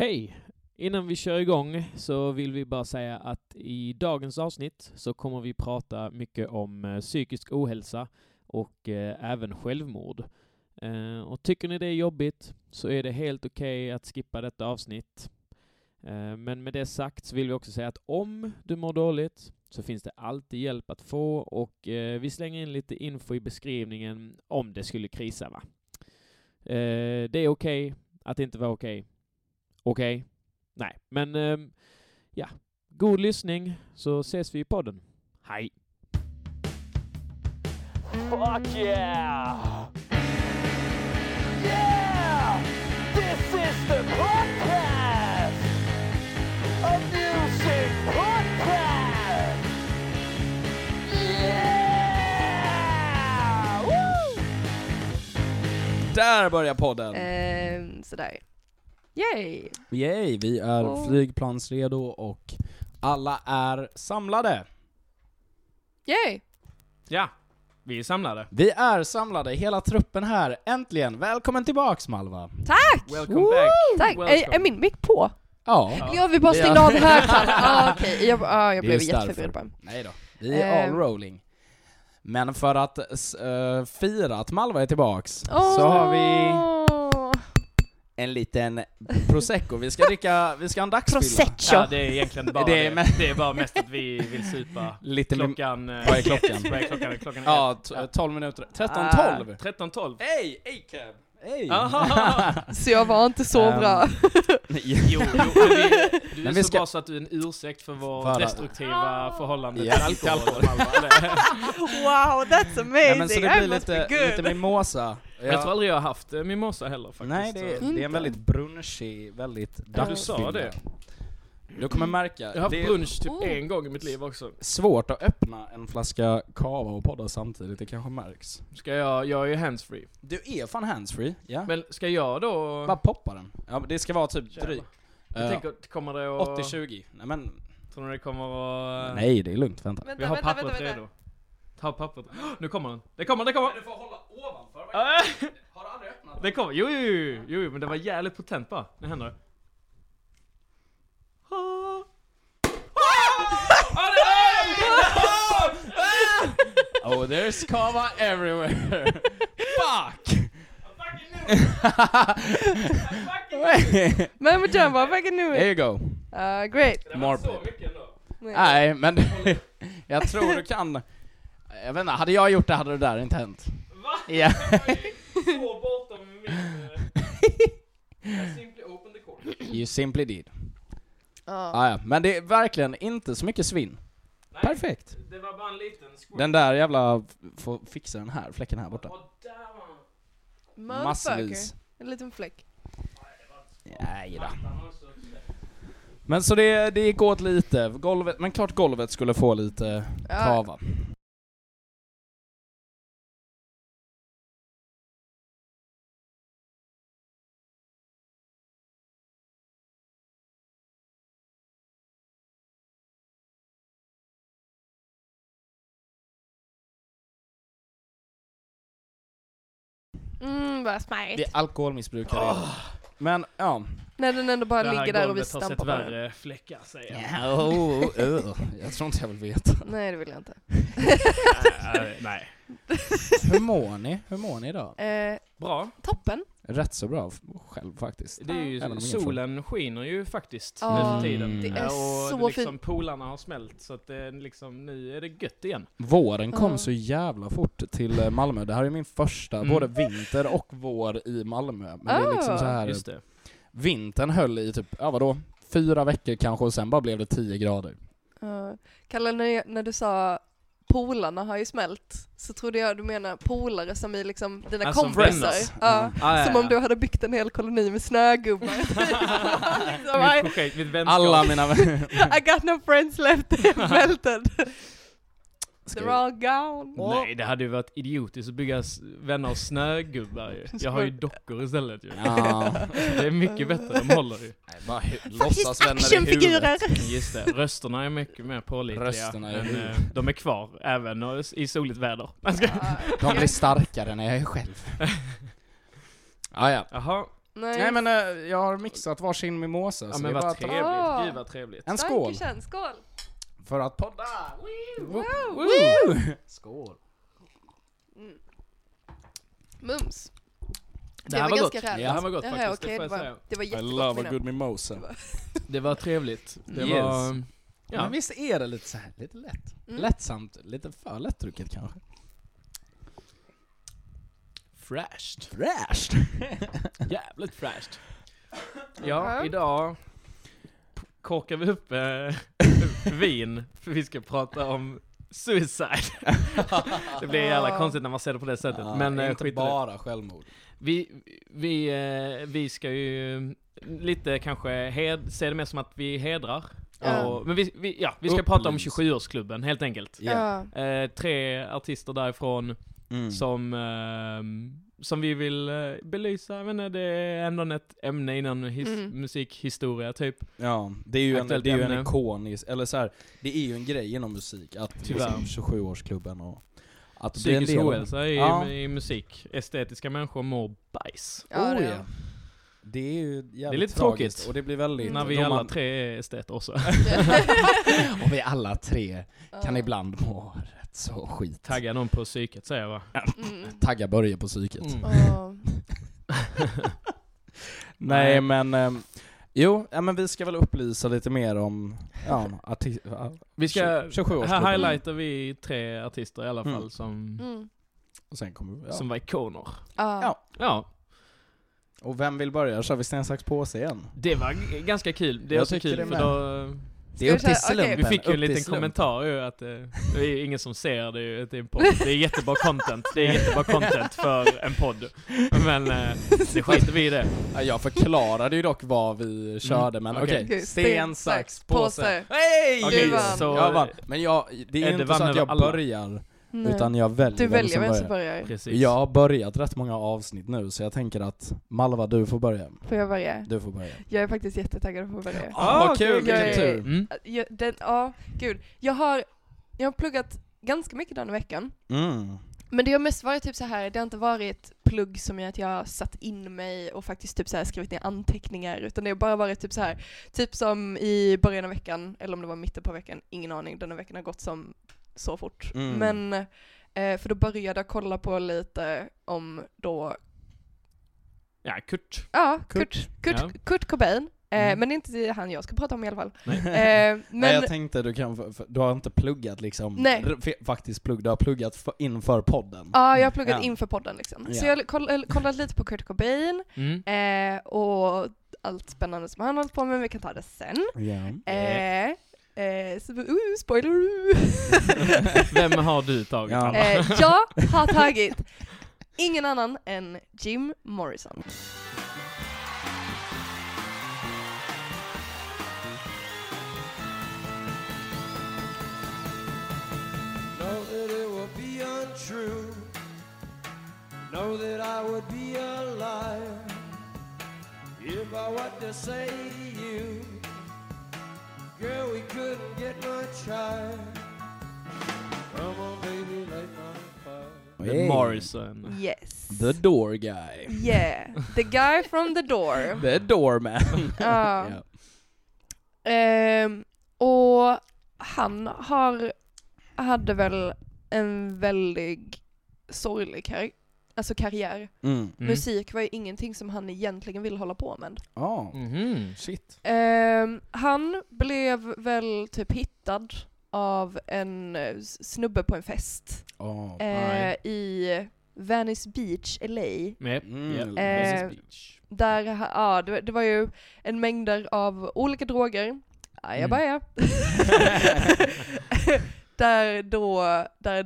Hej! Innan vi kör igång så vill vi bara säga att i dagens avsnitt så kommer vi prata mycket om psykisk ohälsa och även självmord. Och tycker ni det är jobbigt så är det helt okej att skippa detta avsnitt. Men med det sagt så vill vi också säga att om du mår dåligt så finns det alltid hjälp att få och vi slänger in lite info i beskrivningen om det skulle krisa va? Det är okej att inte vara okej. Okej? Nej, men ja, god lyssning så ses vi i podden. Hej! Fuck yeah! Yeah! This is the podcast! A music podcast! Yeah! Woo! Där börjar podden! Sådär. Yay! Yay, vi är flygplansredo och alla är samlade. Yay! Ja, vi är samlade. Vi är samlade, hela truppen här. Äntligen, välkommen tillbaks Malva. Tack! Welcome Woo! Back. Tack, är min mick på? Ja. Ja, vi bara stängde av högtalaren. Okej, jag blev jätteförvirrad på. Nej då, vi är all rolling. Men för att fira att Malva är tillbaks så har vi... en liten prosecco. Vi ska ha en dagsfylla. Ja, det är egentligen bara det är bara mest att vi vill supa. Lite klockan? Ja, 12 minuter. 13:12. 13:12. Hej, A-cab. Hej. Så jag var inte så bra. Jo, vi ska bara så att du är en ursäkt för vår destruktiva förhållande till alkohol. Wow, that's amazing. Ja, men så det blir lite mimosa. Jag tror aldrig jag har haft mimosa heller faktiskt. Nej, det är en väldigt brunchig, väldigt dagsfylla. Du sa det. Du kommer märka. Jag har haft brunch typ en gång i mitt liv också. Svårt att öppna en flaska kava och podda samtidigt, det kanske märks. Ska jag är ju handsfree. Du är fan handsfree, ja. Men ska jag då... bara poppa den. Ja, det ska vara typ dryg. Jag tänker, kommer det att... 80-20. Nej, men... tror du det kommer att... Nej, det är lugnt, vänta. Vi har pappret redo. Ta pappret. Nu kommer den. Det kommer. Men du får hålla ovanför. Har du aldrig öppnat den? Det kommer. Jo, men det var jävligt potent bara. Nu händer det. Oh, there's kava everywhere. Fuck! I fucking knew. Men John, I fucking knew it. There you go. Great. More mycket ändå. Nej, men jag tror du kan. Jag vet inte, hade jag gjort det hade det där inte hänt. Va? Ja. Så bortom min... I simply opened the corner. You simply did. Ah, ja. Men det är verkligen inte så mycket svinn. Nej, perfekt. Det var bara en liten squirt. Den där jävla får fixa den här fläcken här borta. Och där var massvis. En liten fläck. Nej då. Men så det gick åt lite. Golvet, men klart golvet skulle få lite kava. Vad smärigt. Det är alkoholmissbrukare. Men ja. När den ändå bara ligger där och vi stampar på den. Det här golvet har sett värre fläckar, säger jag. Jag tror inte jag vill veta. Nej, det vill jag inte. Nej. Hur mår ni idag? Bra. Toppen. Rätt så bra själv faktiskt. Det är ju solen skiner ju faktiskt nu tiden. Det är och så liksom polarna har smält så att det liksom nu är det gött igen. Våren kom så jävla fort till Malmö. Det här är min första både vinter och vår i Malmö. Men det är liksom så här. Just det. Vintern höll i typ 4 veckor kanske och sen bara blev det 10 grader. Kalle, när du sa polarna har ju smält så trodde jag du menar polare som är liksom dina kompisar. Som om du hade byggt en hel koloni med snögubbar. Alla mina vänner. I got no friends left. Melted. They're all gone. Nej, det hade ju varit idiotiskt att bygga vänner av snögubbar. Jag har ju dockor istället. Det är mycket bättre, de håller ju. Nej, bara låtsas vänner i huvudet. Just det, rösterna är mycket mer pålitliga. Men de är kvar, även i soligt väder. De blir starkare när jag är själv. Jaha, Nej, men jag har mixat varsin mimosa. Ja, så men vad trevligt. Oh. Gud, vad trevligt. En skål. Dankeschön, skål. För att podda. Wow. Wow. Skål. Mm. Mums. Det var gott. Ja, det var gott faktiskt. Okay, det var jättegott. I love a good mimosa. Det var trevligt. Det yes. var... Ja, men visst är det lite så här, lite lätt. Mm. Lättsamt, lite för lättdrucket kanske. Fräscht. Jävligt fräscht. Ja, idag korkar vi upp vin för vi ska prata om suicide. Det blir jävla konstigt när man ser det på det sättet. Ja, men inte bara självmord. Vi ska ju lite kanske se det mer som att vi hedrar. Och, men vi ska prata om 27-årsklubben helt enkelt. Yeah. Tre artister därifrån som vi vill belysa. Jag vet inte, det är ändå ett ämne inom musikhistoria typ. Ja, det är ju en ikonisk, eller så här, det är ju en grej inom musik att tyvärr 27-årsklubben och att psykisk ohälsa i musik. Estetiska människor mår bajs. Ja, det är. Det är ju jävligt lite tråkigt. Och det blir väldigt... När vi alla tre är estet också. Och vi alla tre kan ibland må rätt så skit. Tagga någon på psyket, säger jag va? Tagga Börje på psyket. Nej, men... men vi ska väl upplysa lite mer om vi ska 27-årsklubben. Här highlightar vi tre artister i alla fall som var ikoner. Ja. Och vem vill börja? Så vi sten, sax, påse igen. Det var ganska kul. Det är så kul för då... Det är upp till slumpen. Vi fick ju en liten kommentar ju att det är ingen som ser det ju. Det är en podd. Det är jättebra content. Det är jättebra content för en podd. Men det skiter vi i det. Jag förklarade ju dock vad vi körde. Men okej. Sten, sax, påse. Hej! Okay, jag vann. Men det är inte så att jag börjar... Nej. Utan jag väljer vem som börjar. Precis. Jag har börjat rätt många avsnitt nu, så jag tänker att Malva, du får börja. Får jag börja? Du får börja. Jag är faktiskt jättetaggad på att börja. Vad kul, vilken tur. Jag har pluggat ganska mycket den veckan. Men det har mest varit typ så här, det har inte varit plugg som att jag har satt in mig och faktiskt typ så här skrivit ner anteckningar, utan det har bara varit typ så här, typ som i början av veckan, eller om det var mitten på veckan, ingen aning, den här veckan har gått som så fort. Men för då började jag kolla på lite om då Kurt Cobain. Men inte han jag ska prata om i alla fall. Men nej, jag tänkte du har inte pluggat liksom. Du har pluggat inför podden. Ja, jag har pluggat inför podden liksom. Så jag har kollat lite på Kurt Cobain och allt spännande som han hållit på med. Vi kan ta det sen. Spoiler. Vem har du tagit? Jag har tagit ingen annan än Jim Morrison. Know that it would be untrue. Know that I would be a liar if I what to say to you. Girl, we couldn't get much higher. Come on, baby, light my fire. Hey. Morrison. Yes. The door guy. Yeah. The guy from the door. The doorman. Ja. Och han hade väl en väldigt sorglig karriär. Musik var ju ingenting som han egentligen ville hålla på med. Shit. Han blev väl typ hittad av en snubbe på en fest i Venice Beach, LA. Venice Beach. Där det var ju en mängder av olika droger. Där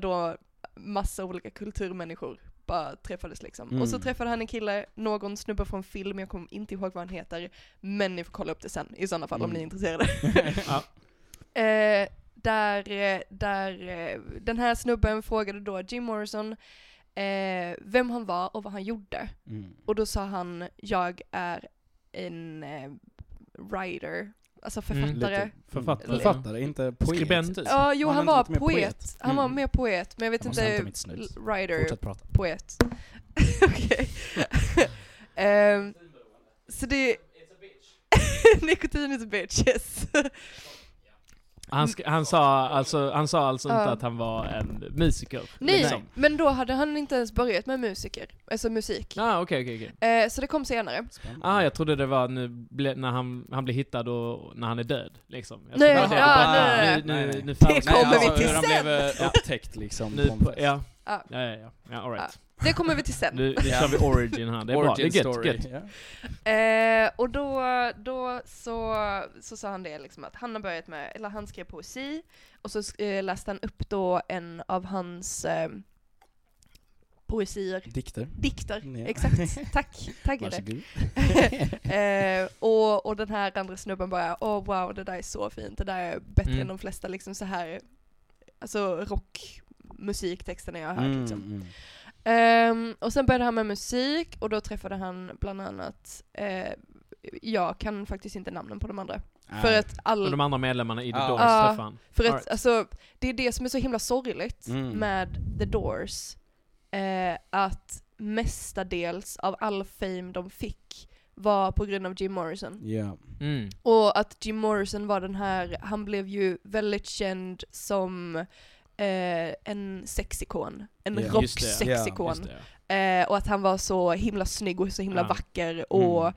då massa olika kulturmänniskor bara träffades liksom. Och så träffade han en kille, någon snubbe från film, jag kommer inte ihåg vad han heter, men ni får kolla upp det sen i sådana fall om ni är intresserade. Där den här snubben frågade då Jim Morrison vem han var och vad han gjorde. Och då sa han, jag är en writer, alltså författare. Författare, inte poet. Skribent. Han var poet. Han var mer poet, men jag vet inte writer, poet. Okej. Så det... It's a bitch. Nikotin is a bitch, yes. Han sa alltså inte att han var en musiker. Nej, liksom. Men då hade han inte ens börjat med musiker. Alltså musik. Okej. Så det kom senare. Jag trodde det var när han blev hittad och när han är död. Liksom. Nu det kommer vi till sen. Han blev upptäckt liksom. Ja, all right. Det kommer vi till sen. Nu kör vi origin här. Det är bra. Det är gött. Yeah. Och då så sa han det liksom att han har börjat med, eller han skrev poesi och så läste han upp då en av hans poesier. Dikter. Yeah. Exakt. Tack det. Och den här andra snubben bara, wow, det där är så fint. Det där är bättre än de flesta liksom så här, alltså rockmusiktexterna jag har hört liksom. Och sen började han med musik och då träffade han bland annat jag kan faktiskt inte namnen på de andra. För att alla de andra medlemmarna i The Doors träffade han. För att alltså, det är det som är så himla sorgligt med The Doors att mestadels av all fame de fick var på grund av Jim Morrison. Yeah. Och att Jim Morrison var den här, han blev ju väldigt känd som en sexikon, en rock-sexikon och att han var så himla snygg och så himla vacker och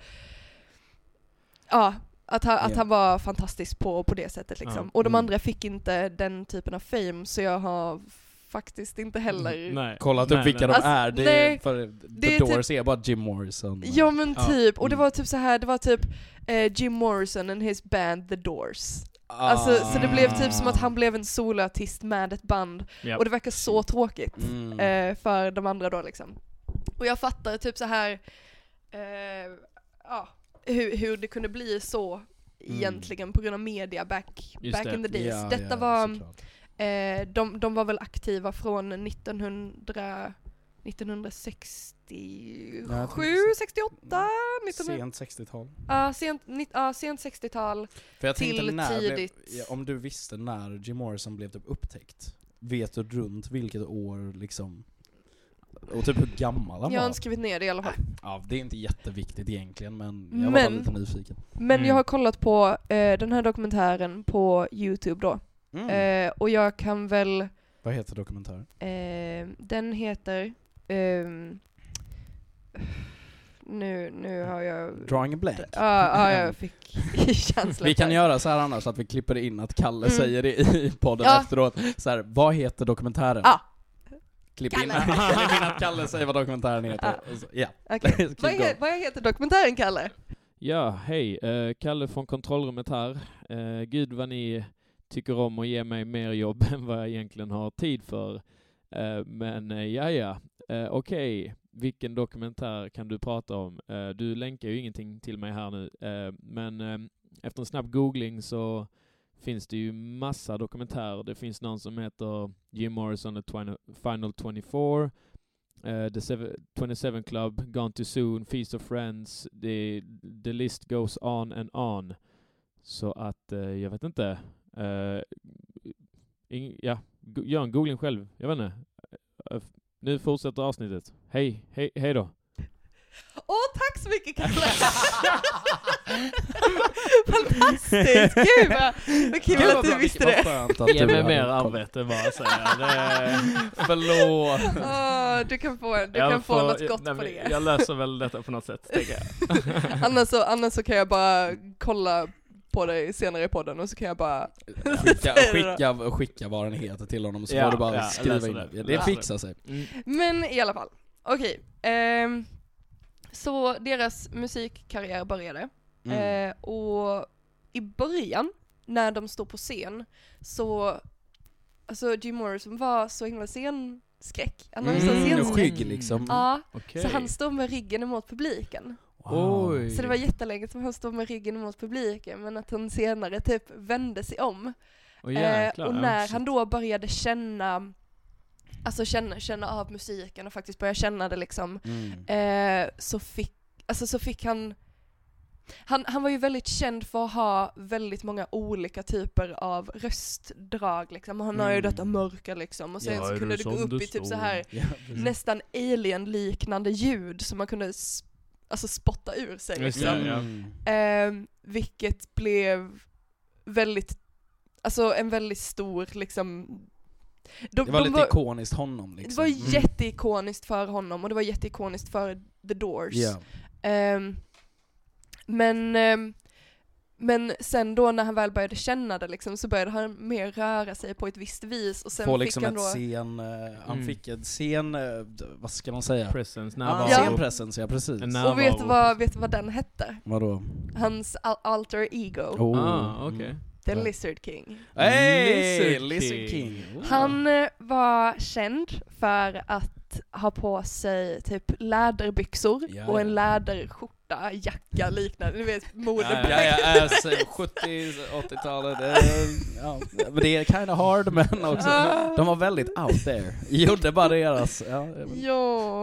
att han var fantastisk på det sättet liksom. Och de andra fick inte den typen av fame, så jag har faktiskt inte heller kollat upp vilka de är. The Doors är bara Jim Morrison. Ja men typ, och det var typ så här, det var typ Jim Morrison and his band The Doors. Alltså, så det blev typ som att han blev en soloartist med ett band. Och det verkar så tråkigt för de andra då liksom. Och jag fattar typ så här hur det kunde bli så egentligen på grund av media back in the days. Detta var de var väl aktiva från 1967, 68, sent 60-tal. Sent 60-tal till tidigt. Om du visste när Jim Morrison blev typ upptäckt, vet du runt vilket år liksom? Och typ hur gammal han var. Jag har skrivit ner det i alla fall. Ja, det är inte jätteviktigt egentligen, men jag var lite nyfiken. Men jag har kollat på den här dokumentären på YouTube då. Och jag kan väl... Vad heter dokumentären? Den heter... nu har jag... Drawing a blank. Jag fick känslan. Vi kan göra så här annars, att vi klipper in att Kalle säger det i podden efteråt. Så här, vad heter dokumentären? Klipp in att Kalle säger vad dokumentären heter. Okay. Vad heter dokumentären, Kalle? Ja, hej. Kalle från kontrollrummet här. Gud vad ni tycker om att ge mig mer jobb än vad jag egentligen har tid för. Men ja. Okej, vilken dokumentär kan du prata om? Du länkar ju ingenting till mig här nu. Men efter en snabb googling så finns det ju massa dokumentärer. Det finns någon som heter Jim Morrison at Final 24. The 27 Club, Gone Too Soon, Feast of Friends. The list goes on and on. Så att jag vet inte. Gör en googling själv. Jag vet inte. Nu fortsätter avsnittet. Hej då. Tack så mycket, Kalle. Fantastiskt. Gud, vad kul att du visste det. Ge mig mer arbete bara, säga. Förlåt. Du kan få något gott på det. Jag löser väl detta på något sätt, tänker jag. Annars så kan jag bara kolla på dig senare i podden och så kan jag bara skicka vad den heter till honom, så får du bara skriva in det fixar sig. Men i alla fall, okej. Så deras musikkarriär började och i början när de stod på scen, så alltså Jim Morrison var så himla scenskräck. Han var så skygg liksom. Så han stod med ryggen emot publiken. Oj. Så det var jättelänge som han stod med ryggen mot publiken, men att han senare typ vände sig om. Och när han då började känna av musiken och faktiskt började känna det liksom, så fick han var ju väldigt känd för att ha väldigt många olika typer av röstdrag liksom. Han har ju detta mörka liksom, och sen så kunde det gå upp i typ så här nästan alien liknande ljud som man kunde alltså spotta ur sig liksom. Vilket blev väldigt, alltså en väldigt stor liksom. Det var lite ikoniskt honom liksom. Det var jätteikoniskt för honom och det var jätteikoniskt för The Doors. Men sen då när han väl började känna det liksom, så började han mer röra sig på ett visst vis och sen på liksom fick han då han fick en scen vad ska man säga? Presence. Presence, ja precis. Och vet vad den hette? Vadå? Hans alter ego. Okej. The Lizard King. Hey, Lizard King. Han var känd för att ha på sig typ läderbyxor och en läderskjorta, jacka liknande, du vet, modeplagg. 70-80-talet. Men det är kind of hard, men också de var väldigt out there. Gjorde bara deras.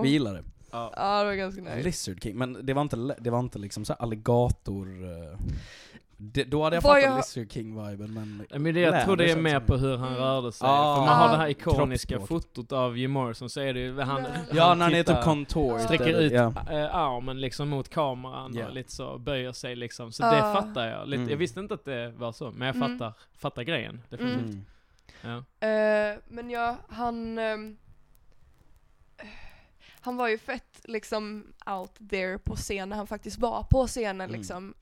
Vi gillar det. Det var ganska nice. Lizard King, men det var inte liksom så här alligator. Då hade jag fattat Lizard King-viben. Men jag tror det är med på hur han rörde sig. För man har det här ikoniska fotot av Jim Morrison, så är det ju han, när han är typ kontor, sträcker ut armen liksom mot kameran och lite så böjer sig liksom. Så det fattar jag lite. Jag visste inte att det var så, men jag fattar grejen definitivt. Men ja, han var ju fett liksom out there på scenen. Han faktiskt var på scenen liksom.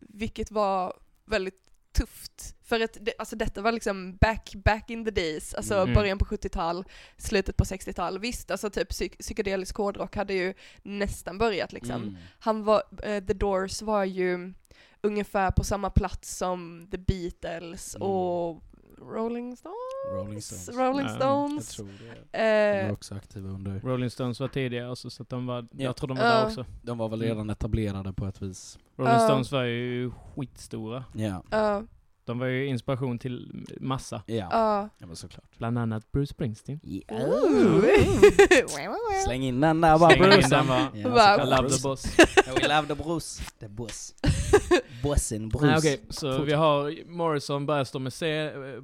Vilket var väldigt tufft. För att alltså detta var liksom back in the days. Alltså början på 70-tal, slutet på 60-tal. Visst, alltså typ psykedelisk hårdrock hade ju nästan börjat liksom. Han var, The Doors var ju ungefär på samma plats som The Beatles och Rolling Stones. De var också aktiva under. Rolling Stones var tidigare också, så att de var, jag tror de var där också. De var väl redan etablerade på ett vis. Rolling Stones var ju skitstora. De var ju inspiration till massa. Ja, men såklart. Bland annat Bruce Springsteen. Släng in den där bara, Bruce. I love the boss. We love the Bruce. The boss. Bossen Bruce. Okej, så vi har Morrison börjar stå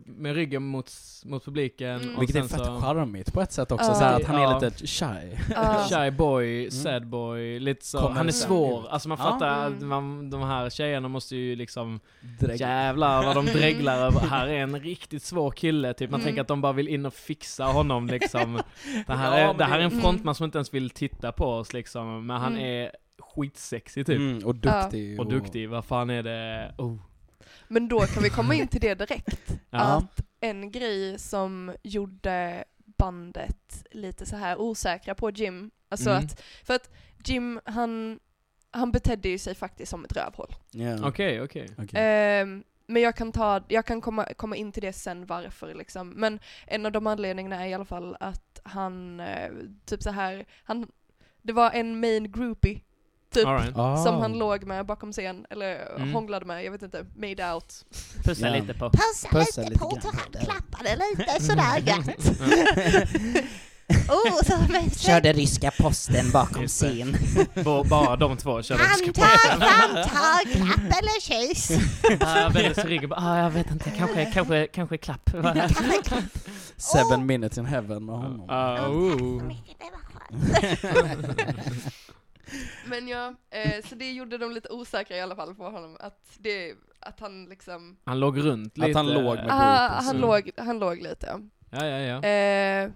med ryggen mot publiken. Och vilket är fett charmigt på ett sätt också. Så att han är lite shy. Shy boy, sad boy. Lite så. Han är svår. Alltså man fattar att de här tjejerna måste ju liksom jävlar vad de dreglar över. Här är en riktigt svår kille. Typ man tänker att de bara vill in och fixa honom liksom. Det här är en frontman som inte ens vill titta på oss liksom. Men han är skitsexig typ. Och duktig. Och duktig, vad fan är det? Men då kan vi komma in till det direkt. Att en grej som gjorde bandet lite så här osäkra på Jim. Alltså för att Jim, han betedde ju sig faktiskt som ett rövhål. Okej. Men jag kan komma in till det sen varför liksom. Men en av de anledningarna är i alla fall att han typ så här, det var en main groupie typ, som han låg med bakom scen eller hånglade med, jag vet inte, made out. Pussa lite på. Pussa lite på, så han klappade lite sådär gött. Körde ryska posten bakom scen. Bara de två körde ryska posten. Handtag, klapp eller kyss. Vändes ryggen, jag vet inte, kanske klapp. Seven minutes in heaven med honom. Men ja, så det gjorde de lite osäkra i alla fall för honom, att han liksom, han låg runt lite, att han låg med han låg lite. Ja.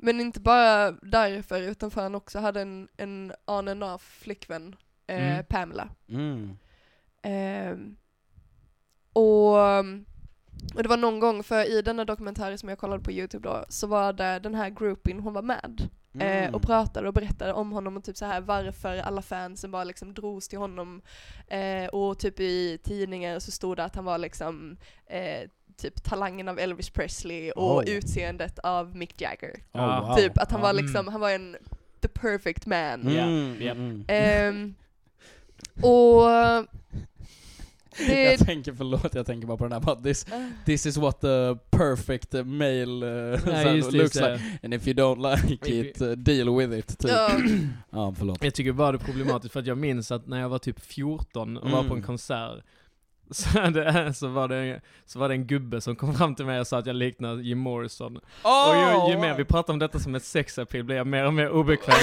Men inte bara därför, utan för han också hade en on and off flickvän, Pamela. Och det var någon gång, för i den här dokumentären som jag kollade på YouTube då, så var det den här groupin hon var med. Och pratade och berättade om honom och typ så här varför alla fansen bara liksom drogs till honom. Och typ i tidningar så stod det att han var liksom typ talangen av Elvis Presley och utseendet av Mick Jagger. Typ att han var liksom, han var en the perfect man. Och jag tänker bara på den här bara, this is what the perfect male looks like, and if you don't like it, deal with it typ. Jag tycker bara det är problematiskt, för att jag minns att när jag var typ 14 och var på en konsert, Så var det en gubbe som kom fram till mig och sa att jag liknade Jim Morrison. Oh! Och ju mer vi pratar om detta som ett sexapil blir jag mer och mer obekväm.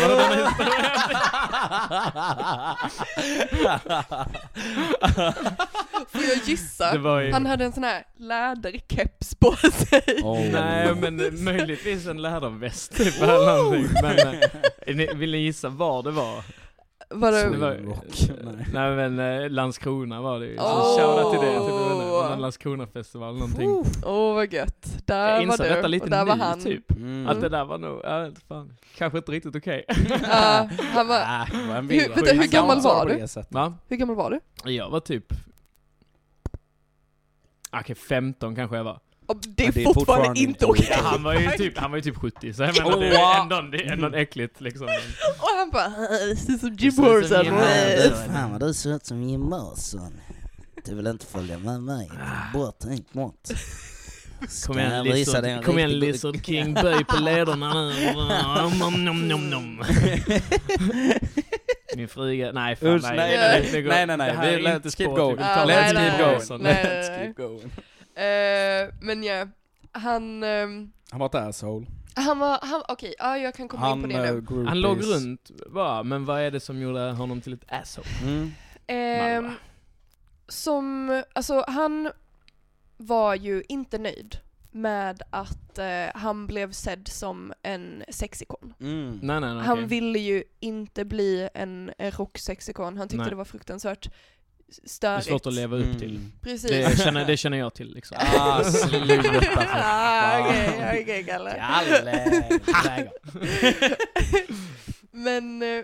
Får jag gissa? Han hade en sån här läderkeps på sig. Oh. Nej, men möjligtvis en läderväst. Typ, men vill ni gissa vad det var? Nej, men Landskrona var det ju. Så shoutout till det, typ en Landskronafestival någonting. Vad gött. Där var det lite och där var han typ. Att det där var nog kanske inte riktigt okej. Han var hur gammal var du? Va? Hur gammal var du? Jag var typ 15 kanske jag var. Det är fortfarande inte okej. Okay. Han var ju typ 70 så jag menar det är ändå äckligt liksom. Och han bara ser som Jim Morrison. Han var så rätt som Jim Morrison. Du vill inte följa med mig. Bort hit mot. Kom igen Lizard King, böj på lederna nu. Nom. Min fruga. Nej. Let's keep going. Men ja, han var ett asshole. Jag kan komma in på det nu. Han låg runt, men vad är det som gjorde honom till ett asshole? Han var ju inte nöjd med att han blev sedd som en sexikon. Han ville ju inte bli en rocksexikon. Han tyckte det var fruktansvärt. Störigt. Det är svårt att leva upp till. Precis. Det känner jag till liksom. Okej, Galle.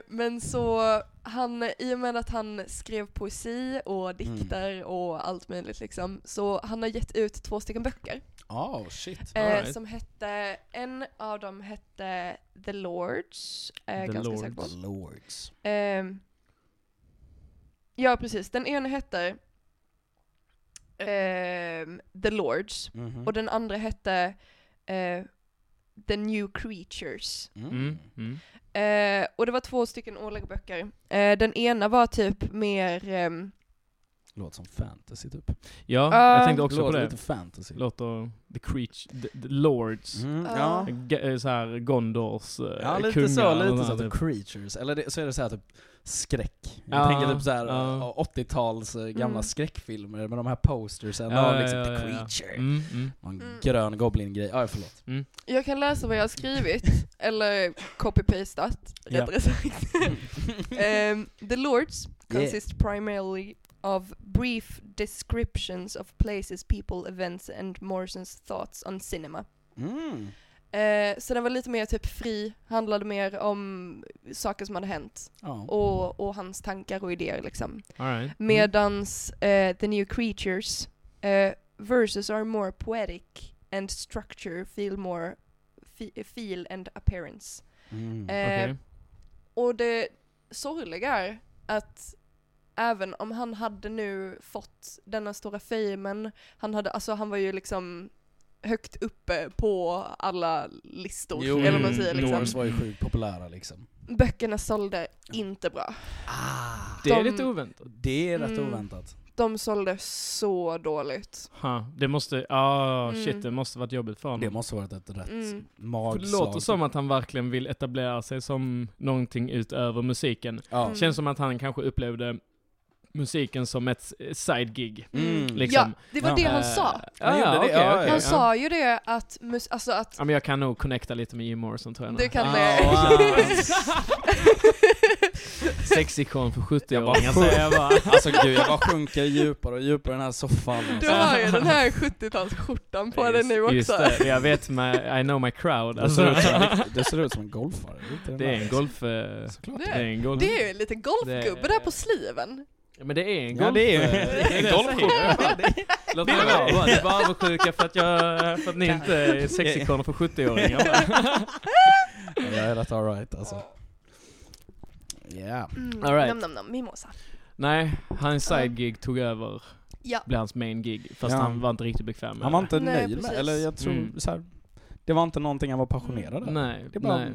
Men så han, i och med att han skrev poesi och dikter och allt möjligt liksom, så han har gett ut 2 böcker. Som hette, en av dem hette The Lords. The Lords. Ja, precis. Den ena heter The Lords och den andra hette The New Creatures. Och det var 2 årliga böcker. Den ena var typ mer... låt som fantasy typ. Ja, jag tänkte också på det. Lite fantasy. Låter the Lords. Så här Gondors kungar. Lite så The Creatures. Eller så är det så här typ skräck. Jag tänker typ så här 80-tals gamla skräckfilmer med de här postersen och liksom The Creature. En grön goblin grej. Förlåt. Jag kan läsa vad jag har skrivit eller copy-pastat rättare sagt. The Lords consist primarily of brief descriptions of places, people, events and Morrison's thoughts on cinema. Så den var lite mer typ fri, handlade mer om saker som hade hänt och hans tankar och idéer liksom. Right. Medans The New Creatures verses are more poetic and structure feel more feel and appearance. Och det sorgliga är att även om han hade nu fått denna stora famen, han var ju liksom högt uppe på alla listor. Eller man säger liksom. Doors var ju sjukt populära liksom. Böckerna sålde inte bra. Det är lite oväntat. Det är rätt oväntat. De sålde så dåligt. Det måste, det måste varit jobbigt för honom. Det måste varit ett rätt magslag. Det låter som att han verkligen vill etablera sig som någonting utöver musiken. Känns som att han kanske upplevde musiken som ett sidegig. Liksom. Ja, det var det han sa. Han sa ju det att... men jag kan nog connecta lite med Jim Morrison, tror jag. Du kan det. Sexikon för 70-åringar, säger jag bara. Jag bara sjunker djupare och djupare i den här soffan. Du har ju den här 70-talsskjortan på dig nu också. Just det, jag vet. I know my crowd. Det ser ut som en golfare. Det är en golf... Det är ju lite golfgubbe där på sliven. Men det är en golf. Det är en golfgubbe. Låt mig vara. Det var avundsjuka för att ni inte är sexikoner för 70-åringar. Jag är rätt all right alltså. Yeah. All right. Nom, mimosa. Nej, hans side gig tog över. Ja. Blev hans main gig, fast han var inte riktigt bekväm med. Han var inte nöjd med, eller jag tror så här, det var inte någonting han var passionerad över. Nej. Det bara,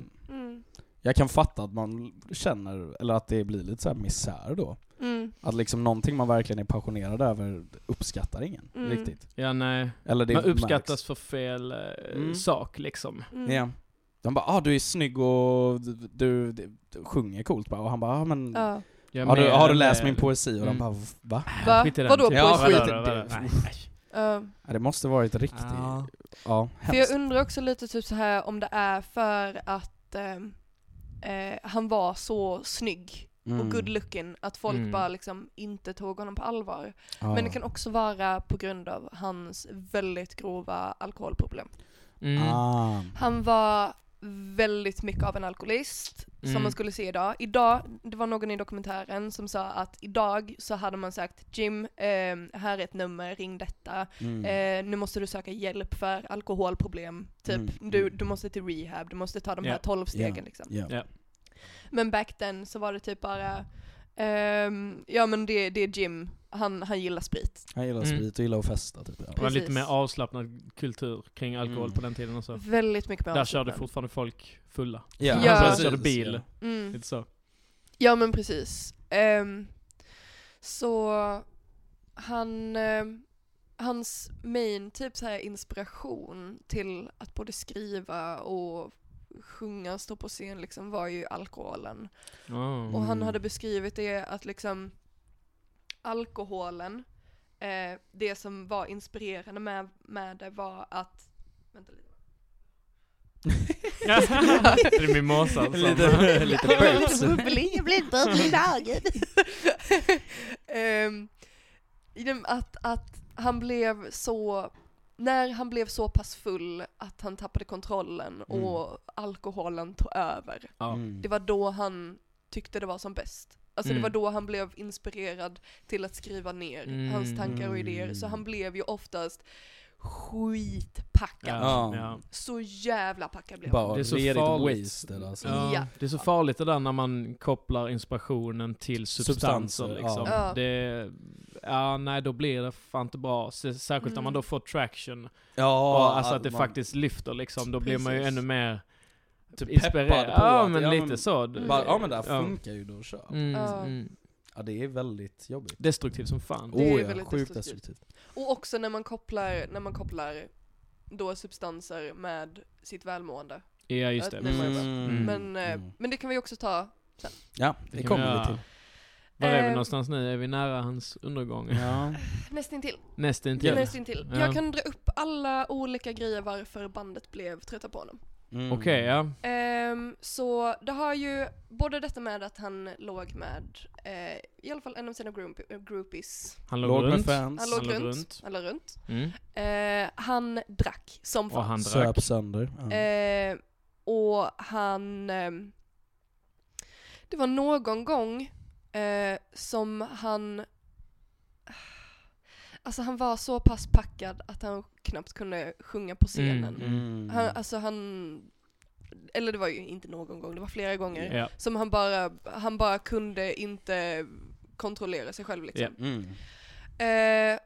jag kan fatta att man känner eller att det blir lite så här misär då. Mm. Att liksom någonting man verkligen är passionerad över uppskattar ingen riktigt. Ja, nej. Eller det man uppskattas märks för fel sak liksom. Mm. Ja. De bara, du är snygg och du sjunger coolt bara. Och han bara, men... Har du läst min poesi? Och de bara, va? Vadå poesi? Det måste varit riktigt. För jag undrar också lite typ så här om det är för att han var så snygg och good looking att folk bara liksom inte tog honom på allvar. Men det kan också vara på grund av hans väldigt grova alkoholproblem. Han var väldigt mycket av en alkoholist som man skulle se idag. Det var någon i dokumentären som sa att idag så hade man sagt Jim, här är ett nummer, ring detta. Nu måste du söka hjälp för alkoholproblem. Typ, du måste till rehab, du måste ta de här 12 stegen liksom. Men back then så var det typ bara men det är Jim. Han gillar sprit. Han gillar sprit och gillar att festa. Typ. Det var lite mer avslappnad kultur kring alkohol på den tiden. Och så. Väldigt mycket mer där körde fortfarande folk fulla. Han körde bil. Ja. Lite så. Ja, men precis. Så hans main typ så här inspiration till att både skriva och sjunga och stå på scen liksom, var ju alkoholen. Och han hade beskrivit det att liksom alkoholen, det som var inspirerande med det var att... Vänta lite. Det är min måsa. Lite böps. Jag blir böps i dagen. Att han blev så... När han blev så pass full att han tappade kontrollen och alkoholen tog över. Det var då han tyckte det var som bäst. Alltså det var då han blev inspirerad till att skriva ner hans tankar och idéer. Så han blev ju oftast skitpackad. Så jävla packad blev han. Det är så farligt. Waste, alltså. Det är så farligt det där när man kopplar inspirationen till substanser. Liksom. Nej, då blir det fan inte bra. Särskilt när man då får traction. Alltså att det faktiskt lyfter. Liksom. Då blir man ju ännu mer... typ inspirerad. Lite så. Men det funkar ju då så. Det är väldigt jobbigt. Destruktivt som fan. Det är väldigt sjukt destruktivt. Och också när man kopplar då substanser med sitt välmående. Ja, just det. Men det kan vi också ta sen. Ja, det kommer vi till. Var är vi någonstans nu? Är vi nära hans undergång? Ja. Nästintill. Jag kan dra upp alla olika grejer varför bandet blev trötta på honom. Så det har ju både detta med att han låg med i alla fall en av sina groupies. Han låg runt. Han drack som fan. Han söp sönder. Och han det var någon gång som han alltså han var så pass packad att han knappt kunde sjunga på scenen. Eller det var ju inte någon gång, det var flera gånger som han bara kunde inte kontrollera sig själv liksom.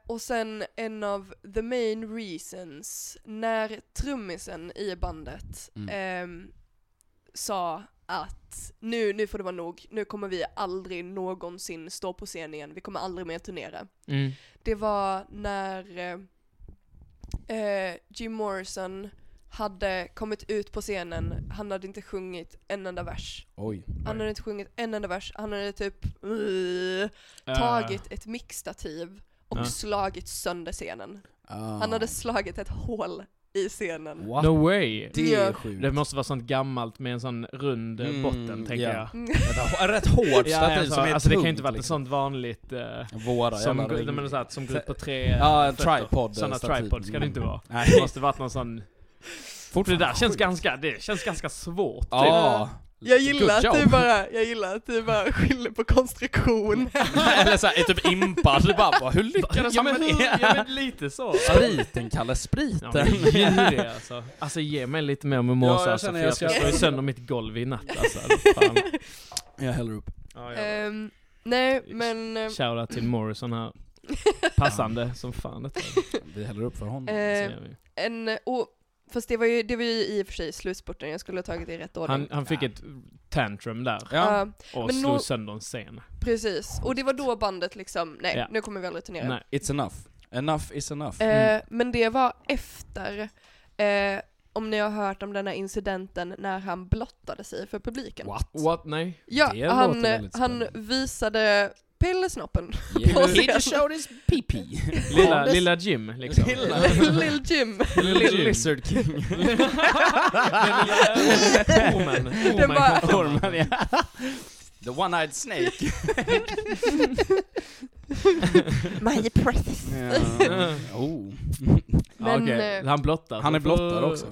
Och sen en av the main reasons när trummisen i bandet sa att nu får det vara nog. Nu kommer vi aldrig någonsin stå på scen igen. Vi kommer aldrig mer turnera. Det var när Jim Morrison hade kommit ut på scenen. Han hade inte sjungit en enda vers. Han hade typ tagit ett mixstativ och slagit sönder scenen. Han hade slagit ett hål i scenen. What? No way. Det är sjukt. Det måste vara sånt gammalt med en sån rund botten, tänker jag. Rätt hårt. Alltså det kan ju inte vara ett sånt vanligt som går ut på tre tripod. Sådana tripod ska det inte vara. Det måste vara någon sån. Fortfarande där känns ganska svårt. Jag gillar att du bara skyller på konstruktion. Eller så här, typ impad. Du bara, hur lyckades han med det? Ja, men lite så. Spriten, Kalle, spriten. Det, alltså. Alltså, ge mig lite mer mimosa. Jag slår sönder mitt golv i natt. Alltså, fan. Jag häller upp. Nej, men... Shoutout till Morrison här. Passande som fan. Vi häller upp för honom. Fast det var ju i och för sig slutspurten. Jag skulle ha tagit det i rätt ordning. Han fick ett tantrum där. Ja. Och slog sönder en scen. Precis. Och det var då bandet liksom, nu kommer vi aldrig turnera. Nej. It's enough. Enough is enough. Men det var efter... om ni har hört om den här incidenten när han blottade sig för publiken. What? Nej. Ja, han visade... pillesnoppen. Yeah. He just showed his pee-pee. Lilla Jim, liksom. Lil Jim. Lil Lizard King. Ormen, ja. The one-eyed snake. My precious. Yeah. Oh. Men, okay. Han blottade. Han är blottad också.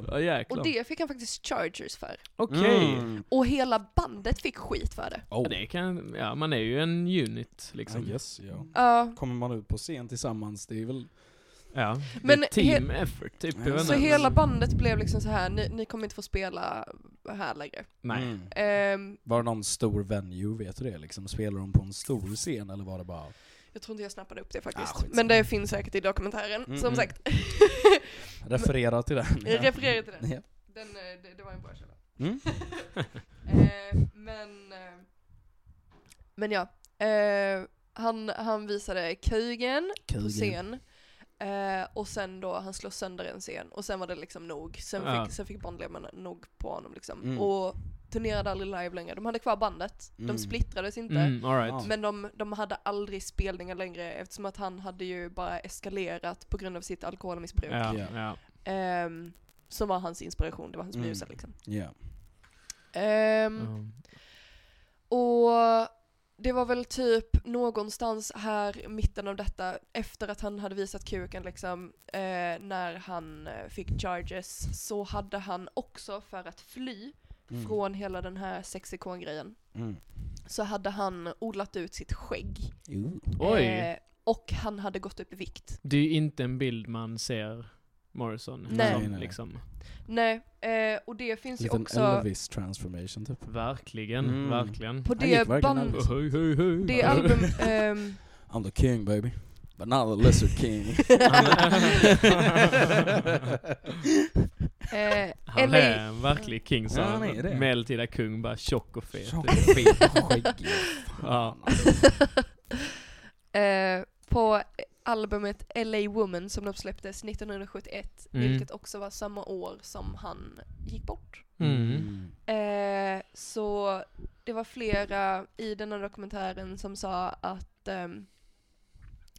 Och det fick han faktiskt charges för. Okej. Okay. Mm. Och hela bandet fick skit för det. Oh. Det kan, man är ju en unit liksom. Yes, kommer man ut på scen tillsammans, det är väl... Ja, men team effort typ. Så hela bandet blev liksom så här, ni kommer inte få spela här längre. Nej. Var det någon stor venue, vet du det liksom? Spelar de på en stor scen eller var det bara... Jag tror inte jag snappade upp det faktiskt. Men det finns säkert i dokumentären, som sagt. Referera till den. Ja. Referera till den. Ja. Det var en bra källa. Mm. Men ja. Han visade kugen på scen. Och sen då han slog sönder en scen och sen var det liksom nog. Sen fick bandledarna nog på honom liksom. Och turnerade aldrig live längre. De hade kvar bandet, de splittrades inte. Men de hade aldrig spelningar längre, eftersom att han hade ju bara eskalerat på grund av sitt alkoholmissbruk. Som var hans inspiration, det var hans musa liksom. Och det var väl typ någonstans här i mitten av detta, efter att han hade visat kuken liksom, när han fick charges, så hade han också, för att fly från hela den här sexikon-grejen, så hade han odlat ut sitt skägg. Oj. Och han hade gått upp i vikt. Det är ju inte en bild man ser Morrison. Nej. Liksom. Nej, och det finns liten ju också... Liten Elvis transformation typ. Verkligen. På det bandet... Det album... I'm the king, baby. But not the lizard king. Han är en verklig king, så han är medeltida kung, bara tjock och fet. På... albumet LA Woman som de släpptes 1971, vilket också var samma år som han gick bort. Så det var flera i den här dokumentären som sa att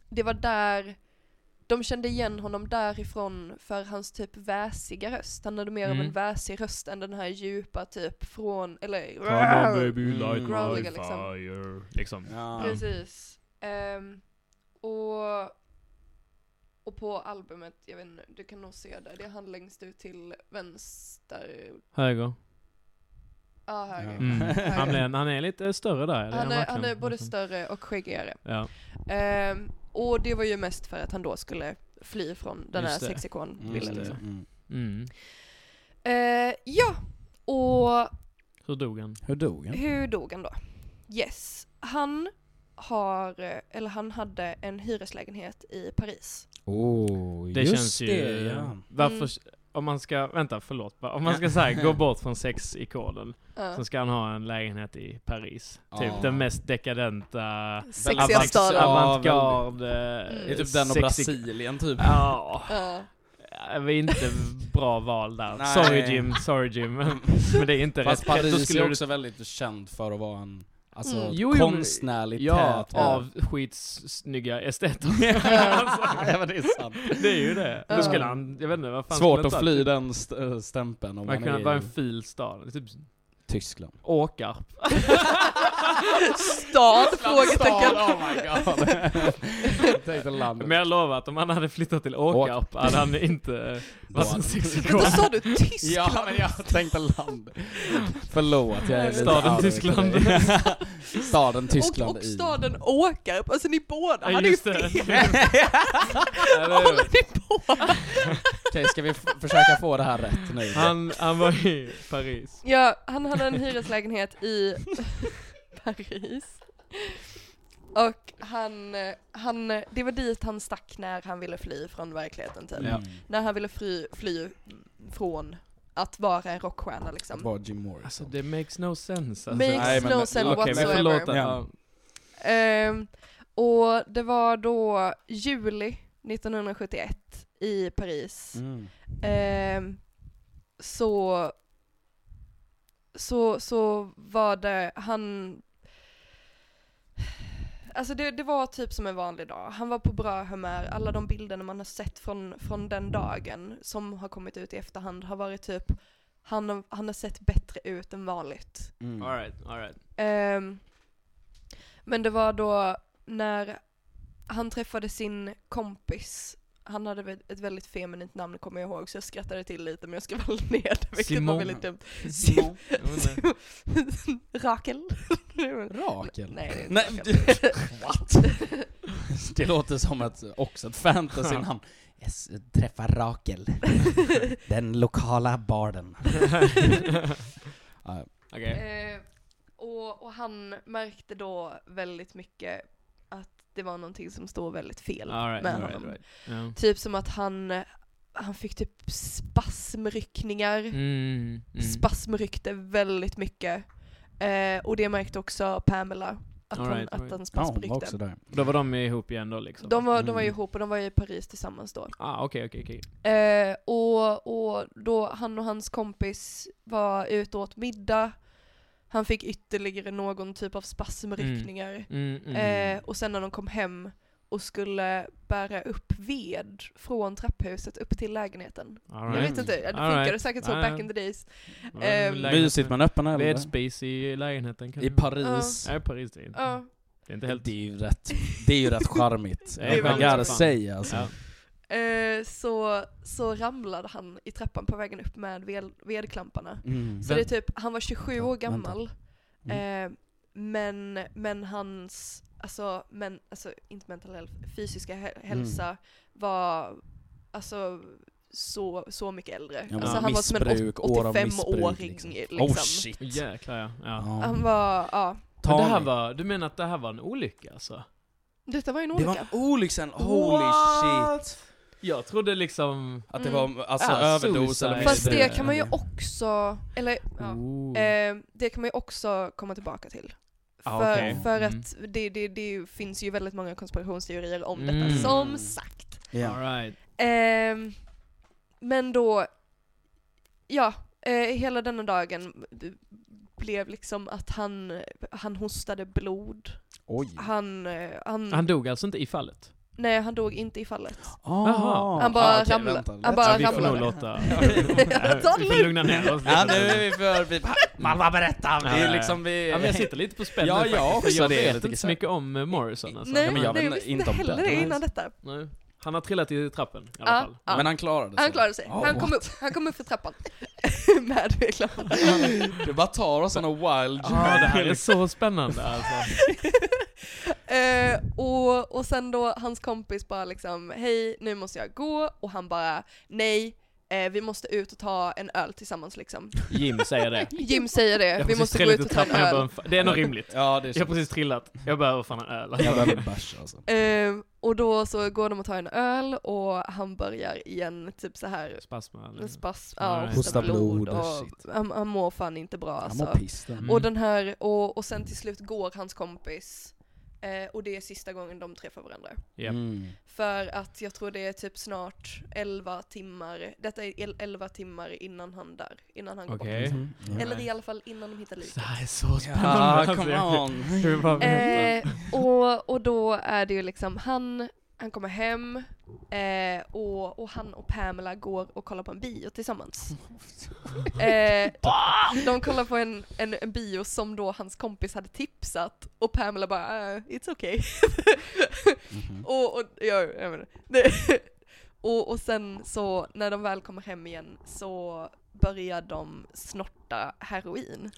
det var där de kände igen honom därifrån, för hans typ väsiga röst. Han hade mer av en väsig röst än den här djupa typ från eller growliga liksom. Ja. Precis. Och på albumet, jag vet inte, du kan nog se där, det är han längst ut till vänster. Höger. Ja, höger. Han är lite större där. Eller? Han är både större och skäggigare. Ja. Och det var ju mest för att han då skulle fly från den här sexikon-bilden. Liksom. Och... Hur dog han då? Yes. Han hade en hyreslägenhet i Paris. Det känns ju det, varför om man ska säga gå bort från sexikonen, så ska han ha en lägenhet i Paris. Typ den mest dekadenta avantgarde typ den och Brasilien typ. Jag vet inte, bra val där. Nej. Sorry Jim. Men det är inte rätt. Paris är också väldigt känd för att vara en konstnärligt av skitsnygga esteter. Det är sant. Det är ju det. Då skulle han, jag vet inte vad fan. Svårt att fly den stämpeln. Om man kunde vara en filstad. Typ Tyskland. Åkarp. Stad. Oh my god. Men jag lovar att om han hade flyttat till Åkarp hade han inte varit sexikon. Men då sa du Tyskland. Ja, men jag tänkte land. Förlåt, jag är staden Tyskland. Staden Tyskland. Och staden Åkarp. Alltså ni båda hade ju fel. Håller ni på? Okej, ska vi försöka få det här rätt nu? Han var i Paris. Ja, han hade en hyreslägenhet i Paris. Och han, det var dit han stack när han ville fly från verkligheten typ. Mm. När han ville fly från att vara en rockstjärna liksom. Att vara Jim Morrison. Alltså det makes no sense. Alltså. Makes no sense whatsoever. Okay, och det var då juli 1971 i Paris. Mm. Så var det han. Alltså det var typ som en vanlig dag. Han var på bra humör. Alla de bilderna man har sett från den dagen som har kommit ut i efterhand har varit typ han har sett bättre ut än vanligt. Mm. All right. Men det var då när han träffade sin kompis. Han hade ett väldigt feminint namn, kommer jag ihåg, så jag skrattade till lite, men jag skrev väl ner det, vilket Simon. Var väldigt dumt. Rakel? Nej. What? Det låter som ett fantasy-namn. Träffa Rakel. Den lokala barden. Okay. Och han märkte då väldigt mycket att det var någonting som stod väldigt fel med honom. Yeah. Typ som att han fick typ spasmryckningar. Spasmryckte väldigt mycket. Och det märkte också Pamela att han spasmryckte. Då var de ihop igen då liksom. De var ihop och de var i Paris tillsammans då. Okej. Och då han och hans kompis var ute åt middag. Han fick ytterligare någon typ av spasmryckningar. Och sen när de kom hem och skulle bära upp ved från trapphuset upp till lägenheten. Right. Jag vet inte, det funkade säkert så back in the days. Mysigt, man öppnar vedspis i lägenheten. I Paris. Ja, i Paris. Det är inte helt... Det är ju rätt charmigt. Ja. Så ramlade han i trappan på vägen upp med vedklamparna. Så det är typ, han var 27 år gammal. Men hans inte mental health, fysiska hälsa var så mycket äldre. Ja, alltså han var som en 85-åring liksom. Oh shit. Jäklar, ja. Han var du menar att det här var en olycka alltså? Detta var en olycka. Det var en olycka. Holy shit. Jag trodde liksom att det var överdos eller. Fast det kan man ju också det kan man ju också komma tillbaka till. För att det finns ju väldigt många konspirationsteorier om detta som sagt. Yeah. All right. Men då hela denna dagen blev liksom att han hostade blod. Oj. Han dog alltså inte i fallet. Nej, han dog inte i fallet. Han bara ramlade. Han bara ramlade. Vi får lugna ner oss. Ja, nu är vi man bara berättar. Det är liksom jag sitter lite på spänn. Jag vet inte så mycket om Morrison. Alltså. Nej, men jag visste inte heller det innan detta. Nej. Han har trillat i trappen i alla fall. Men han klarade sig. Han kom upp för trappan. Med vedklamparna. Det bara tar oss en wild. Det här är så spännande alltså. Och sen då hans kompis bara liksom, hej, nu måste jag gå. Och han bara, nej, vi måste ut och ta en öl tillsammans liksom. Jim säger det. Vi måste gå ut och ta en öl. Det är nog rimligt. Jag har precis trillat. Jag behöver fan en öl. Jag behöver bash alltså. Och då så går de och tar en öl och han börjar igen typ så här hosta blod och han mår fan inte bra alltså. Han mår piss. Och den här och sen till slut går hans kompis. Och det är sista gången de träffar varandra. Yep. För att jag tror det är typ snart 11 timmar. Detta är 11 timmar innan han dör. Innan han går bort. Eller i alla fall innan de hittar liket. Det här är så spännande. Och då är det ju liksom han kommer hem och han och Pamela går och kollar på en bio tillsammans. De kollar på en bio som då hans kompis hade tipsat och Pamela bara it's okay. Jag menar, och sen så när de väl kommer hem igen så börjar de snorta heroin.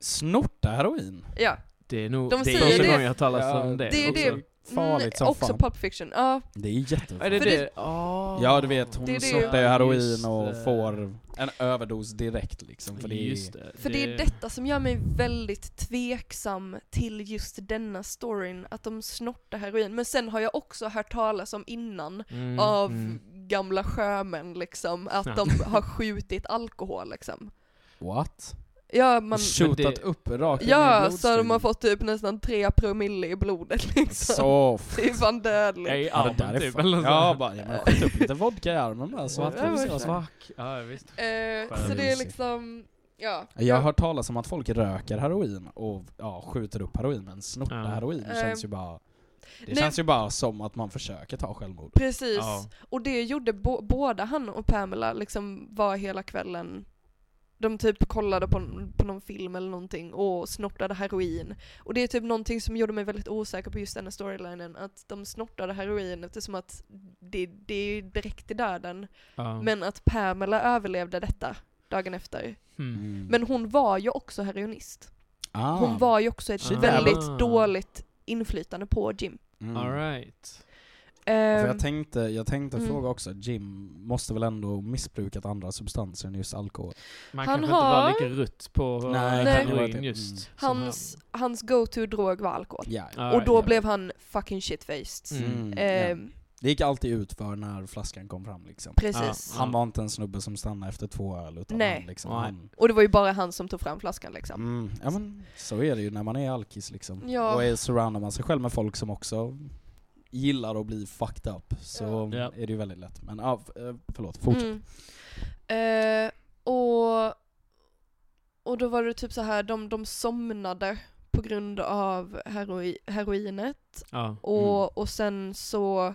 Snorta heroin? Ja. Det är nog de första gången jag talar om det. Det är det. farligt som också fan. Pulp Fiction. Ja. Det är jättefarligt. Är det det? Ja, du vet hon släpper heroin och får en överdos direkt liksom för just det. För det är detta som gör mig väldigt tveksam till just denna storyn att de snortar heroin, men sen har jag också hört talas om innan av gamla sjömän liksom att de har skjutit alkohol liksom. What? Ja, man skjutat upp rakt i så de har fått typ nästan 3 promille i blodet liksom. Så det är fan dödligt. Nej, ja, det typ. Ja, bara jag skjuter upp lite vodka i armen där, så att det blir svack. Ja, visst. Så det är liksom ja. Jag har hört talas om att folk röker heroin och skjuter upp heroin, men snortar heroin känns ju bara känns ju bara som att man försöker ta självmord. Precis. Ja. Och det gjorde båda han och Pamela liksom var hela kvällen. De typ kollade på någon film eller någonting och snortade heroin. Och det är typ någonting som gjorde mig väldigt osäker på just den här storylinen. Att de snortade heroin eftersom att det är direkt i döden. Men att Pamela överlevde detta dagen efter. Men hon var ju också heroinist. Hon var ju också ett väldigt dåligt inflytande på Jim. All right. För jag tänkte fråga också, Jim måste väl ändå missbrukat andra substanser än just alkohol. Man kan inte vara lika rutt på heroin just. Hans go-to-drog var alkohol. Yeah. Och då blev han fucking shitfaced. Det gick alltid ut för när flaskan kom fram liksom. Precis. Han var inte en snubbe som stannade efter 2 öl utan han, liksom, han. Och det var ju bara han som tog fram flaskan liksom. Ja, men så är det ju när man är alkis liksom. Ja. Och surroundar man sig själv med folk som också gillar att bli fucked up så är det ju väldigt lätt. Men förlåt, fortsätt. Och då var det typ så här de somnade på grund av heroinet och sen så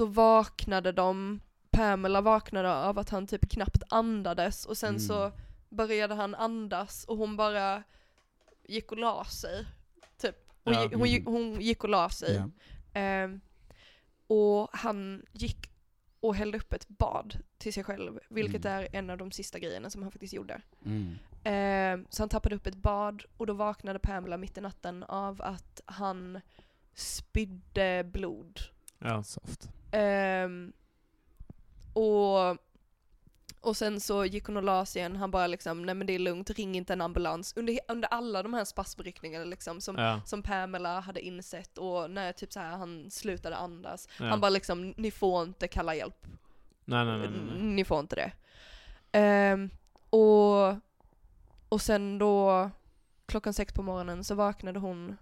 vaknade de. Pamela vaknade av att han typ knappt andades och sen så började han andas och hon bara gick och la sig typ. Hon gick och la sig. Och han gick och hällde upp ett bad till sig själv, vilket är en av de sista grejerna som han faktiskt gjorde. Så han tappade upp ett bad och då vaknade Pamela mitt i natten av att han spydde blod. Ja, soft. Och sen så gick hon och la sig igen. Han bara liksom, nej men det är lugnt, ring inte en ambulans. Under alla de här spasmryckningarna liksom, som Pamela hade insett. Och när typ så här, han slutade andas. Ja. Han bara liksom, ni får inte kalla hjälp. Nej. Ni får inte det. Och sen då, 6:00 på morgonen så vaknade hon.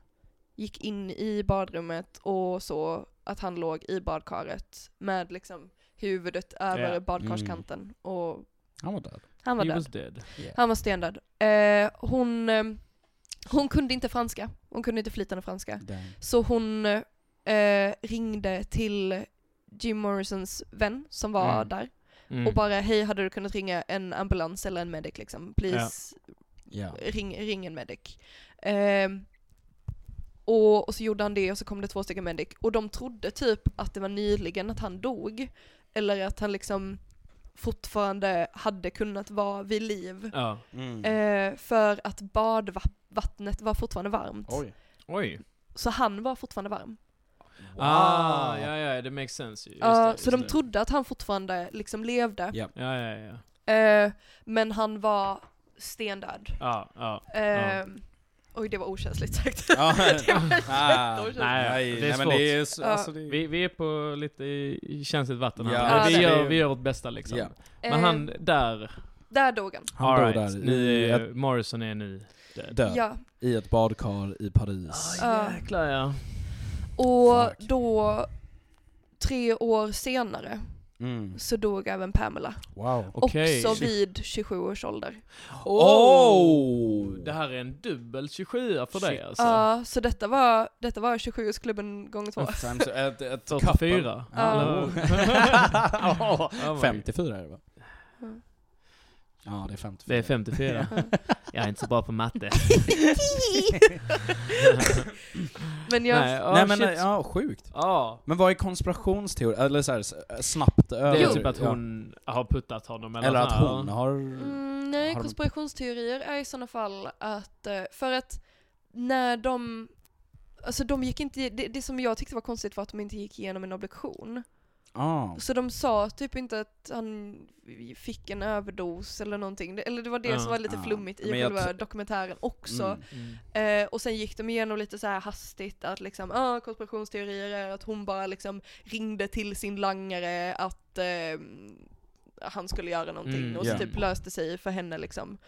Gick in i badrummet och så att han låg i badkaret med liksom huvudet över badkarskanten och han var död. Yeah. Han var stendöd. Hon kunde inte franska. Hon kunde inte flytande franska. Damn. Så hon ringde till Jim Morrisons vän som var där och bara hej, hade du kunnat ringa en ambulans eller en medic liksom? Please. Ring en medic. Och så gjorde han det och så kom det 2 medic. Och de trodde typ att det var nyligen att han dog. Eller att han liksom fortfarande hade kunnat vara vid liv. Ja. För att badvattnet var fortfarande varmt. Oj. Så han var fortfarande varm. Wow. Ja, det makes sense. De trodde att han fortfarande liksom levde. Yeah. Ja. Men han var stendöd. Ja. Oj, det var okänsligt sagt. Vi är på lite i känsligt vatten. Ja. Vi gör vårt bästa liksom. Ja. Men han där dog han. Morrison är nu död. Ja. I ett badkar i Paris. Jäklar. Och då 3 år senare så dog även Pamela. Wow. Okay. Också vid 27 års ålder. Det här är en dubbel 27 för dig alltså. Ja, så detta var 27-årsklubben gånger 2. Times ett 4. 54 är det va? Ja, det är 54. Det är 54. Jag är inte så bra på matte. Sjukt. Ja. Men vad är konspirationsteori eller så här snabbt över? Det är typ att hon har puttat honom eller att hon har konspirationsteorier är i sådana fall att för att när de Alltså de gick inte, det som jag tyckte var konstigt var att de inte gick igenom en obduktion. Ah. Så de sa typ inte att han fick en överdos eller någonting. Eller det var det som var lite flummigt i själva dokumentären också. Och sen gick de igenom lite så här hastigt att liksom, konspirationsteorier är att hon bara liksom ringde till sin langare att han skulle göra någonting och så typ löste sig för henne liksom.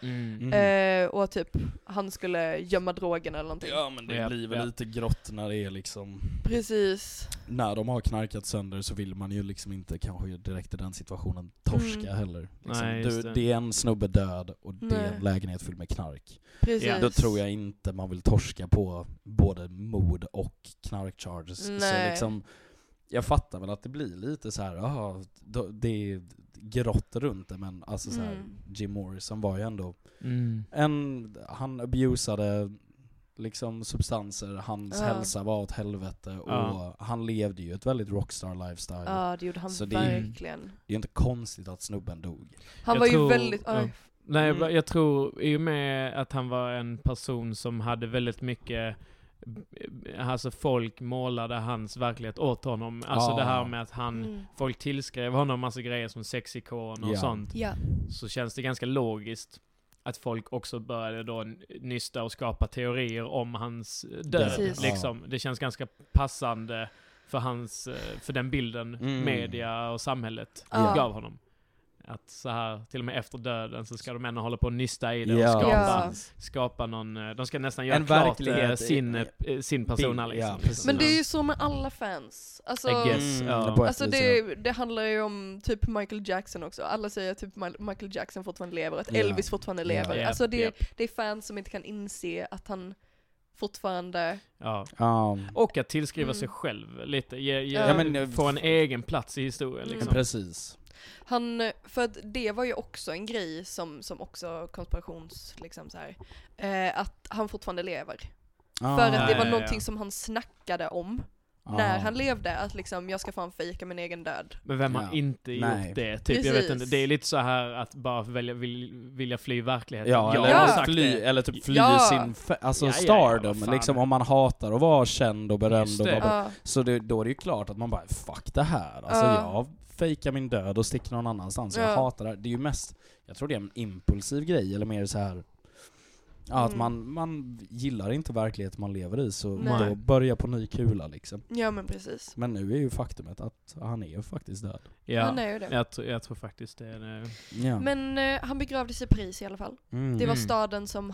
Och typ han skulle gömma drogen eller någonting. Ja, men det blir väl lite grått när det är liksom. Precis. När de har knarkat sönder så vill man ju liksom inte kanske direkt i den situationen torska heller. Liksom. Nej, det är en snubbe död och det är en lägenhet full med knark. Precis. Då tror jag inte man vill torska på både mord och knarkcharges. Nej. Så liksom, jag fattar väl att det blir lite så här, det är grått runt det, men alltså så här, Jim Morrison var ju ändå han abusade liksom substanser, hans hälsa var åt helvete och han levde ju ett väldigt rockstar lifestyle. Ja, det gjorde han så verkligen. Det är ju inte konstigt att snubben dog. Jag tror i och med att han var en person som hade väldigt mycket, alltså folk målade hans verklighet åt honom, alltså det här med att han folk tillskrev honom massa grejer som sexikon och sånt, så känns det ganska logiskt att folk också började då nysta och skapa teorier om hans död. Precis. Liksom. Det känns ganska passande för den bilden media och samhället gav honom. Att så här, till och med efter döden så ska de ändå hålla på och nysta i det och skapa någon, de ska nästan göra en klart sin persona liksom. Men det är ju så med alla fans. Alltså, alltså det handlar ju om typ Michael Jackson också. Alla säger typ Michael Jackson fortfarande lever, att Elvis fortfarande lever. Alltså det är fans som inte kan inse att han fortfarande. Och att tillskriva sig själv lite. Få en egen plats i historien. Liksom. Ja, precis. För att det var ju också en grej som också konspirations liksom så här, att han fortfarande lever. För att det var någonting som han snackade om när han levde, att liksom jag ska fan fejka min egen död. Men vem har inte gjort det? Typ, jag vet inte, det är lite så här att bara vilja fly verkligheten. Fly sin stardom. Liksom, om man hatar att vara känd och berömd. Så då är det ju klart att man bara, fuck det här. Alltså jag fejkar min död och sticker någon annanstans. Jag hatar det här. Det är ju mest, jag tror det är en impulsiv grej. Eller mer så här. Att man gillar inte verkligheten man lever i, så då börjar på ny kula liksom. Ja, men precis. Men nu är ju faktumet att han är ju faktiskt död. Ja, han är ju det. Jag tror faktiskt det är det. Ja. Men han begravdes i Paris i alla fall. Det var staden som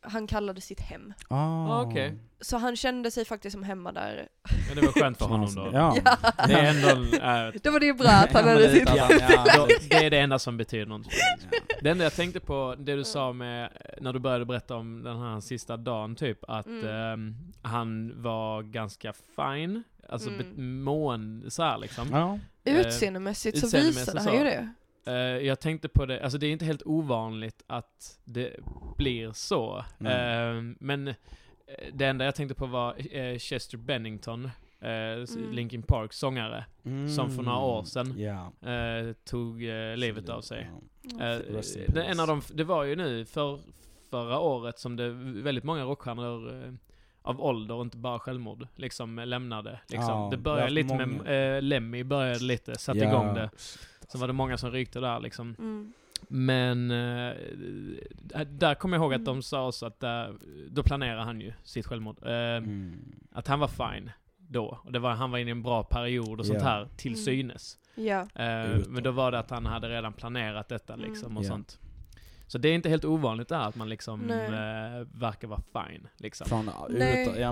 han kallade sitt hem. Okej. Så han kände sig faktiskt som hemma där. Men det var skönt för honom då. Ja. Det är ändå det var det bra att han hade sitt hem. Det är det enda som betyder någonting. Det enda jag tänkte på, det du sa med när du började berätta om den här sista dagen typ, att han var ganska fine, alltså mån så här liksom. Ja. Utseendemässigt så visade han ju det. Jag tänkte på det, alltså det är inte helt ovanligt att det blir så. Men det enda jag tänkte på var Chester Bennington, Linkin Parks sångare, som för några år sedan tog livet av sig. Det var ju nu förra året som det väldigt många rockstjärnor av ålder, inte bara självmord, liksom lämnade. Liksom. Det började lite många. Med Lemmy började lite, satte igång det. Så var det många som rykte där liksom. Men där kommer jag ihåg att de sa oss att då planerar han ju sitt självmord. Att han var fine då. Och han var inne i en bra period och sånt här till synes. Men då var det att han hade redan planerat detta liksom och sånt. Så det är inte helt ovanligt där att man liksom verkar vara fine liksom.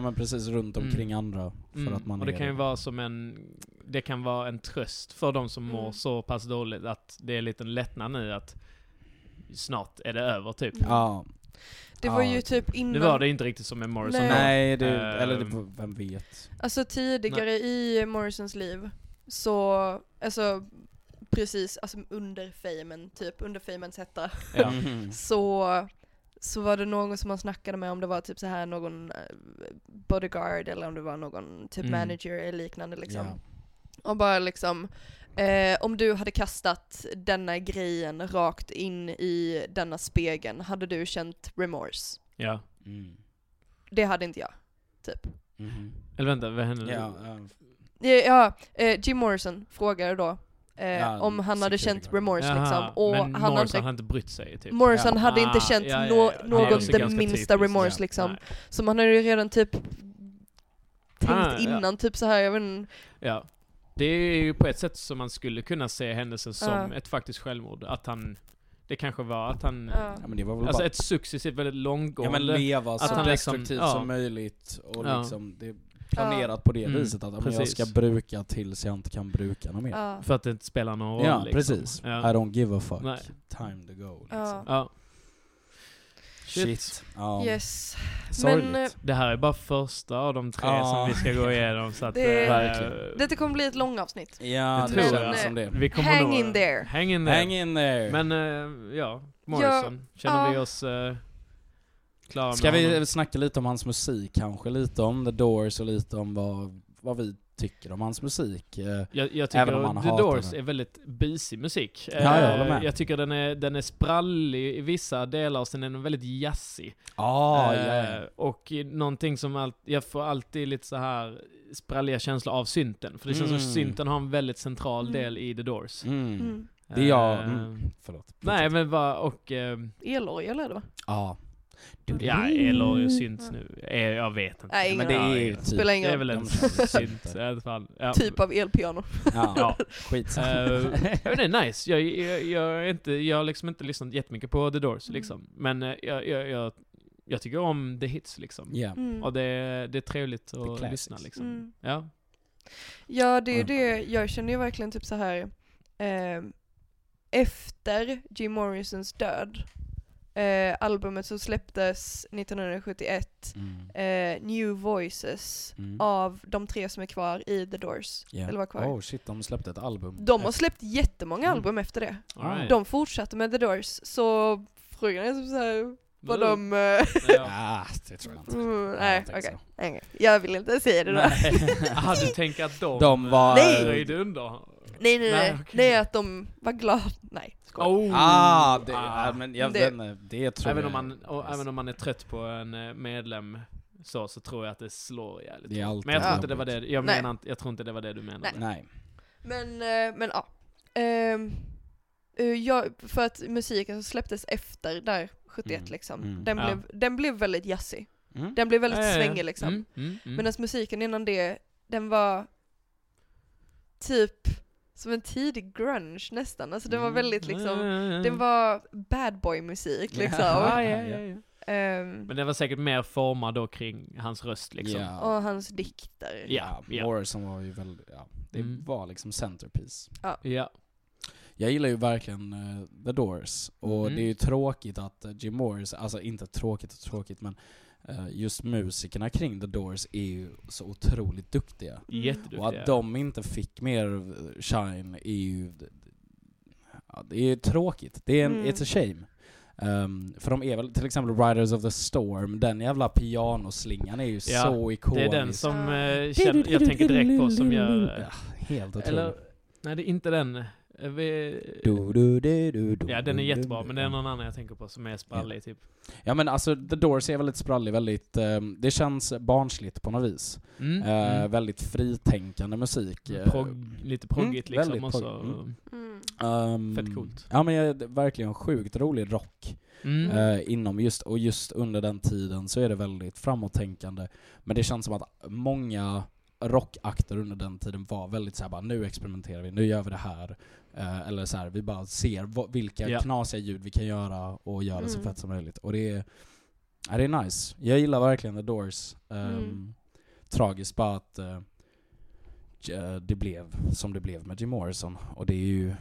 Men precis runt omkring andra för att man. Och det kan ju vara som det kan vara en tröst för de som mår så pass dåligt att det är lite en lättnad nu att snart är det över typ. Ja. Det var ju typ innan. Det var det inte riktigt som med Morrison. Nej, vem vet. Alltså tidigare i Morrisons liv så alltså precis, alltså under famens hetta. Ja. Så var det någon som man snackade med, om det var typ så här någon bodyguard eller om det var någon typ manager eller liknande liksom. Ja. Och bara liksom om du hade kastat denna grejen rakt in i denna spegeln, hade du känt remorse? Ja. Det hade inte jag, typ. Mm-hmm. Eller vänta, vad händer nu? Jim Morrison frågade då om han hade känt remorse liksom. Och men han Morrison hade inte brytt sig typ. Morrison hade inte känt något det minsta remorse liksom. Nej. Som han hade ju redan typ tänkt innan typ så här, jag vet inte. Ja. Det är ju på ett sätt som man skulle kunna se händelsen som ett faktiskt självmord, att han det kanske var att han men det var väl alltså bara ett successivt väldigt långgående leva så destruktivt som möjligt och liksom det planerat på det viset att jag ska bruka tills jag inte kan bruka något mer. För att det inte spelar någon roll. Ja, liksom. Precis. I don't give a fuck. Nej. Time to go. Liksom. Shit. Yes. Sorgligt. Men det här är bara första av de tre som vi ska gå igenom. Så att, det kommer bli ett långt avsnitt. Ja, det tror jag som det. Vi kommer hang in there. Hang in there. Men Morrison. Känner vi oss... Ska vi snacka lite om hans musik kanske? Lite om The Doors och lite om vad vi tycker om hans musik. Jag tycker att The Doors är väldigt busig musik. Jag tycker den är sprallig i vissa delar och sen är den väldigt jazzig. Och någonting som jag får alltid lite så här spralliga känslor av synten. För det känns som synten har en väldigt central del i The Doors. Det är jag... Nej, men bara... Elorgel eller det va? Ja. Ja, eller syns nu. Jag vet inte. Nej, men det är ju typ, det är väl en synt i alla fall. Typ av elpiano. Ja, skit. Det är nice. Jag har liksom inte lyssnat jättemycket på The Doors liksom, men jag tycker om the hits liksom. Och det är trevligt att lyssna liksom. Ja. Ja, det är det. Jag känner ju verkligen typ så här efter Jim Morrisons död. Albumet som släpptes 1971, New Voices, av de tre som är kvar i The Doors. Eller var kvar. Oh shit, de släppte ett album. De har släppt jättemånga album efter det. Right. De fortsatte med The Doors, så frågan är så här, vad de... det tror jag inte. Nej, okej. Jag vill inte säga det då. Du tänker att de var röjda undan? Nej. Okay. Nej, att de var glada. Nej. Även om man är trött på en medlem så tror jag att det slår jävligt. Men jag tror inte det var det. Jag tror inte det var det du menade. Nej. Men ja. För att musiken som släpptes efter där 71 liksom. Den blev väldigt jazzig. Den blev väldigt svängig liksom. Medan musiken innan det, den var typ som en tidig grunge nästan. Alltså den var väldigt liksom... Den var bad boy musik liksom. Men den var säkert mer formad då kring hans röst liksom. Och hans dikter. Morrison var ju väldigt... Det var liksom centerpiece. Jag gillar ju verkligen The Doors. Och det är ju tråkigt att Jim Morrison... Alltså inte tråkigt men... just musikerna kring The Doors är ju så otroligt duktiga. Jätteduktiga. Och att de inte fick mer shine är ju... det är ju tråkigt. Det är it's a shame. För de är väl till exempel Riders of the Storm. Den jävla pianoslingan är ju så ikonisk. Det är den som jag tänker direkt på som gör... helt otroligt. Eller, nej, det är inte den... Ja, den är jättebra, men det är någon annan jag tänker på som är sprallig typ. Ja, men alltså The Doors är väldigt sprallig, väldigt det känns barnsligt på något vis. Väldigt fritänkande musik. Lite proggigt liksom och så. Fett coolt. Ja, men jag är verkligen sjukt rolig rock. Inom just under den tiden så är det väldigt framåttänkande, men det känns som att många rockakter under den tiden var väldigt så här bara, nu experimenterar vi, nu gör vi det här eller så här, vi bara ser vilka knasiga ljud vi kan göra och göra så fett som möjligt, och det är nice. Jag gillar verkligen The Doors. Tragiskt bara att det blev som det blev med Jim Morrison, och det är ju,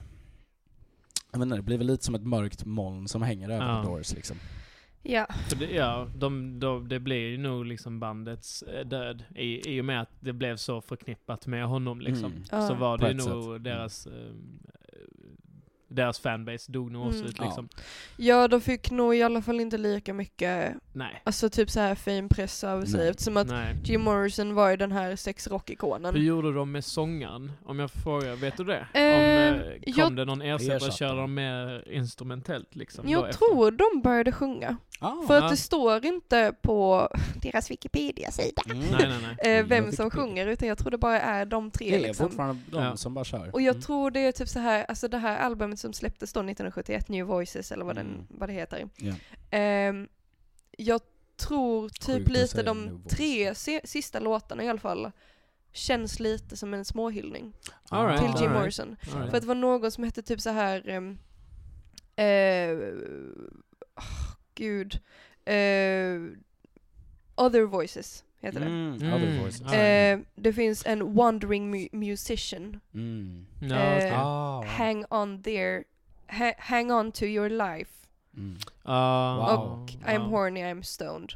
jag menar, det blev lite som ett mörkt moln som hänger över The Doors liksom. Det blir ju nog liksom bandets död i och med att det blev så förknippat med honom liksom. Så var det nog deras deras fanbase dog nog också ut liksom. Ja, de fick nog i alla fall inte lika mycket. Nej. Alltså typ så här fin press över sig, eftersom att Jim Morrison var ju den här sexrockikonen. Hur gjorde de med sångaren? Om jag frågar, vet du det? Om det någon ersättare, körde de mer instrumentellt liksom? Jag tror de började sjunga. För att det står inte på deras Wikipedia-sida vem som sjunger, utan jag tror det bara är de tre. Det är liksom fortfarande de som bara kör. Och jag tror det är typ så här, alltså det här albumet som släpptes då 1971, New Voices eller vad det heter. Jag tror typ lite de tre sista låtarna i alla fall känns lite som en småhyllning till Jim Morrison. För att det var någon som hette typ så här Other Voices heter det. Other Voices. Det finns en wandering musician. Hang on to your life. Och I'm horny, I'm stoned.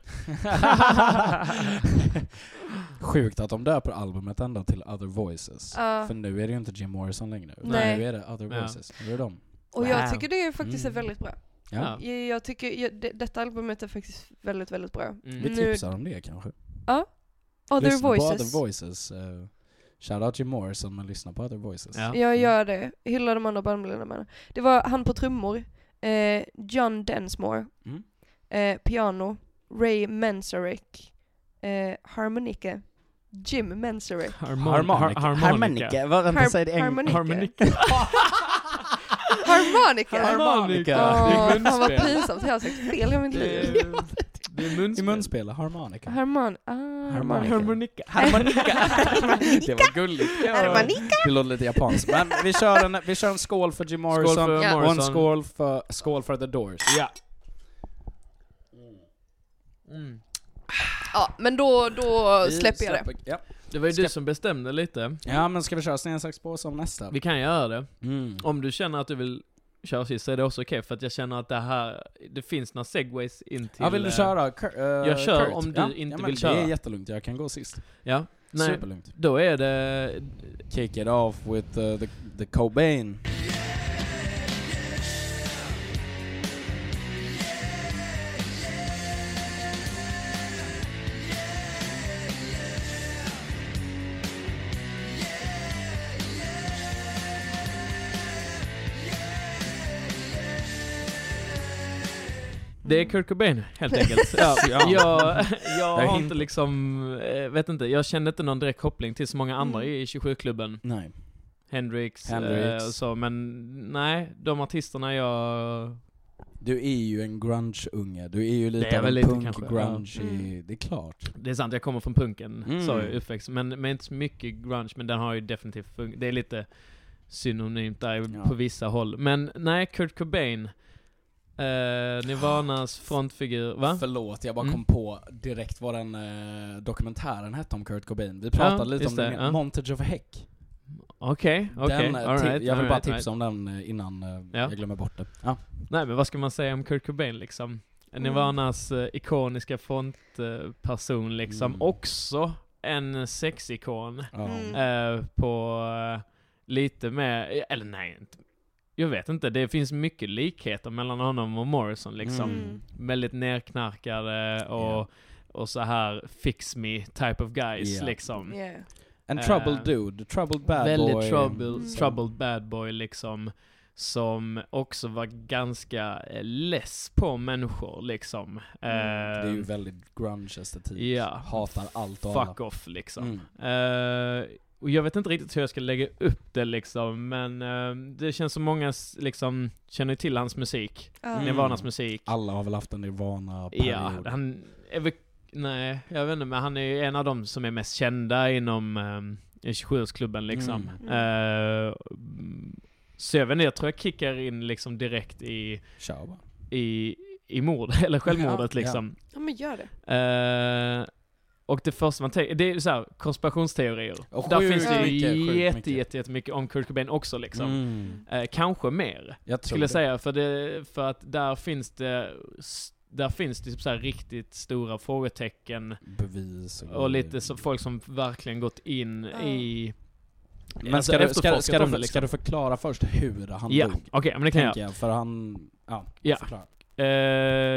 Sjukt att de döper albumet ända till Other Voices. För nu är det ju inte Jim Morrison längre. Nej. Nu är det Other Voices. Nu är de. Och jag tycker det är faktiskt är väldigt bra. Ja. Jag tycker detta albumet är faktiskt väldigt, väldigt bra. Vi tipsar om det kanske. Ja. Other Voices. Other Voices. Shout out Jim Morrison, men lyssna på Other Voices. Ja. Jag gör det. Hyllar de andra bandmedlemmarna. Det var han på trummor. John Densmore. Piano. Ray Manzarek. Harmonika. Jim Manzarek. Harmonika. Vad säger det? Harmonika. Harmonika. Åh, vad pinsamt. Jag har sagt fel i mitt liv. Det är munspel. I munspel, harmonika. Harmonika. Det var gulligt. Harmonika. Det låter lite japanskt. Men vi kör en skål för Jim Morrison. Skål för Morrison. En skål för The Doors. Ja. Ja, men då släpper jag det. Ja. Det var ju du som bestämde lite. Ja, men ska vi köra sten, sax, påse om nästa? Vi kan göra det. Om du känner att du vill köra sist så är det också okej, för att jag känner att det finns några segways in till. Ja, vill du köra? Jag kör Kurt. Om du inte vill köra. Det är jättelugnt, jag kan gå sist. Ja, superlugnt. Då är det Kick It Off with the Cobain. Det är Kurt Cobain, helt enkelt. Jag har inte liksom, vet inte, jag kände inte någon direkt koppling till så många andra i 27-klubben. Nej. Hendrix. Så, men nej, de artisterna jag... Du är ju en grunge-unge. Du är ju lite av en punk-grunge. Det är klart. Det är sant, jag kommer från punken, sa jag uppväxt. Men inte så mycket grunge, men den har ju definitivt det är lite synonymt där på vissa håll. Men nej, Kurt Cobain... Nirvanas frontfigur, va? Förlåt, jag bara kom på direkt vad den dokumentären hette om Kurt Cobain. Vi pratade lite om den, Montage of Heck. Okej. Jag vill bara tipsa om den innan jag glömmer bort det. Ja. Nej, men vad ska man säga om Kurt Cobain liksom? Nirvanas ikoniska frontperson liksom. Också en sexikon på lite med, eller nej, inte. Jag vet inte, det finns mycket likheter mellan honom och Morrison liksom. Väldigt nerknarkade och så här fix me type of guys liksom. En troubled dude, troubled bad väldigt boy. Väldigt troubled bad boy liksom, som också var ganska less på människor liksom. Det är ju väldigt grunge-estetik. Hatar allt och alla. Fuck off liksom. Och jag vet inte riktigt hur jag ska lägga upp det liksom, men det känns som många liksom känner till hans musik. Nirvanas musik. Alla har väl haft en Nirvana-period. Ja, han jag vet inte, men han är ju en av dem som är mest kända inom 27-årsklubben liksom. Så jag vet inte, jag tror jag kickar in liksom direkt i mord, eller självmordet liksom. Ja, men gör det. Och det första man tänker, det är så här konspirationsteorier. Där finns det ju jättemycket om Kurt Cobain också liksom. Kanske mer. Jag skulle säga för att där finns det typ så här riktigt stora frågetecken, bevis och lite så folk som verkligen gått in i Men alltså, ska du förklara först hur han dog? Okej, men det kan jag. För han, förklara.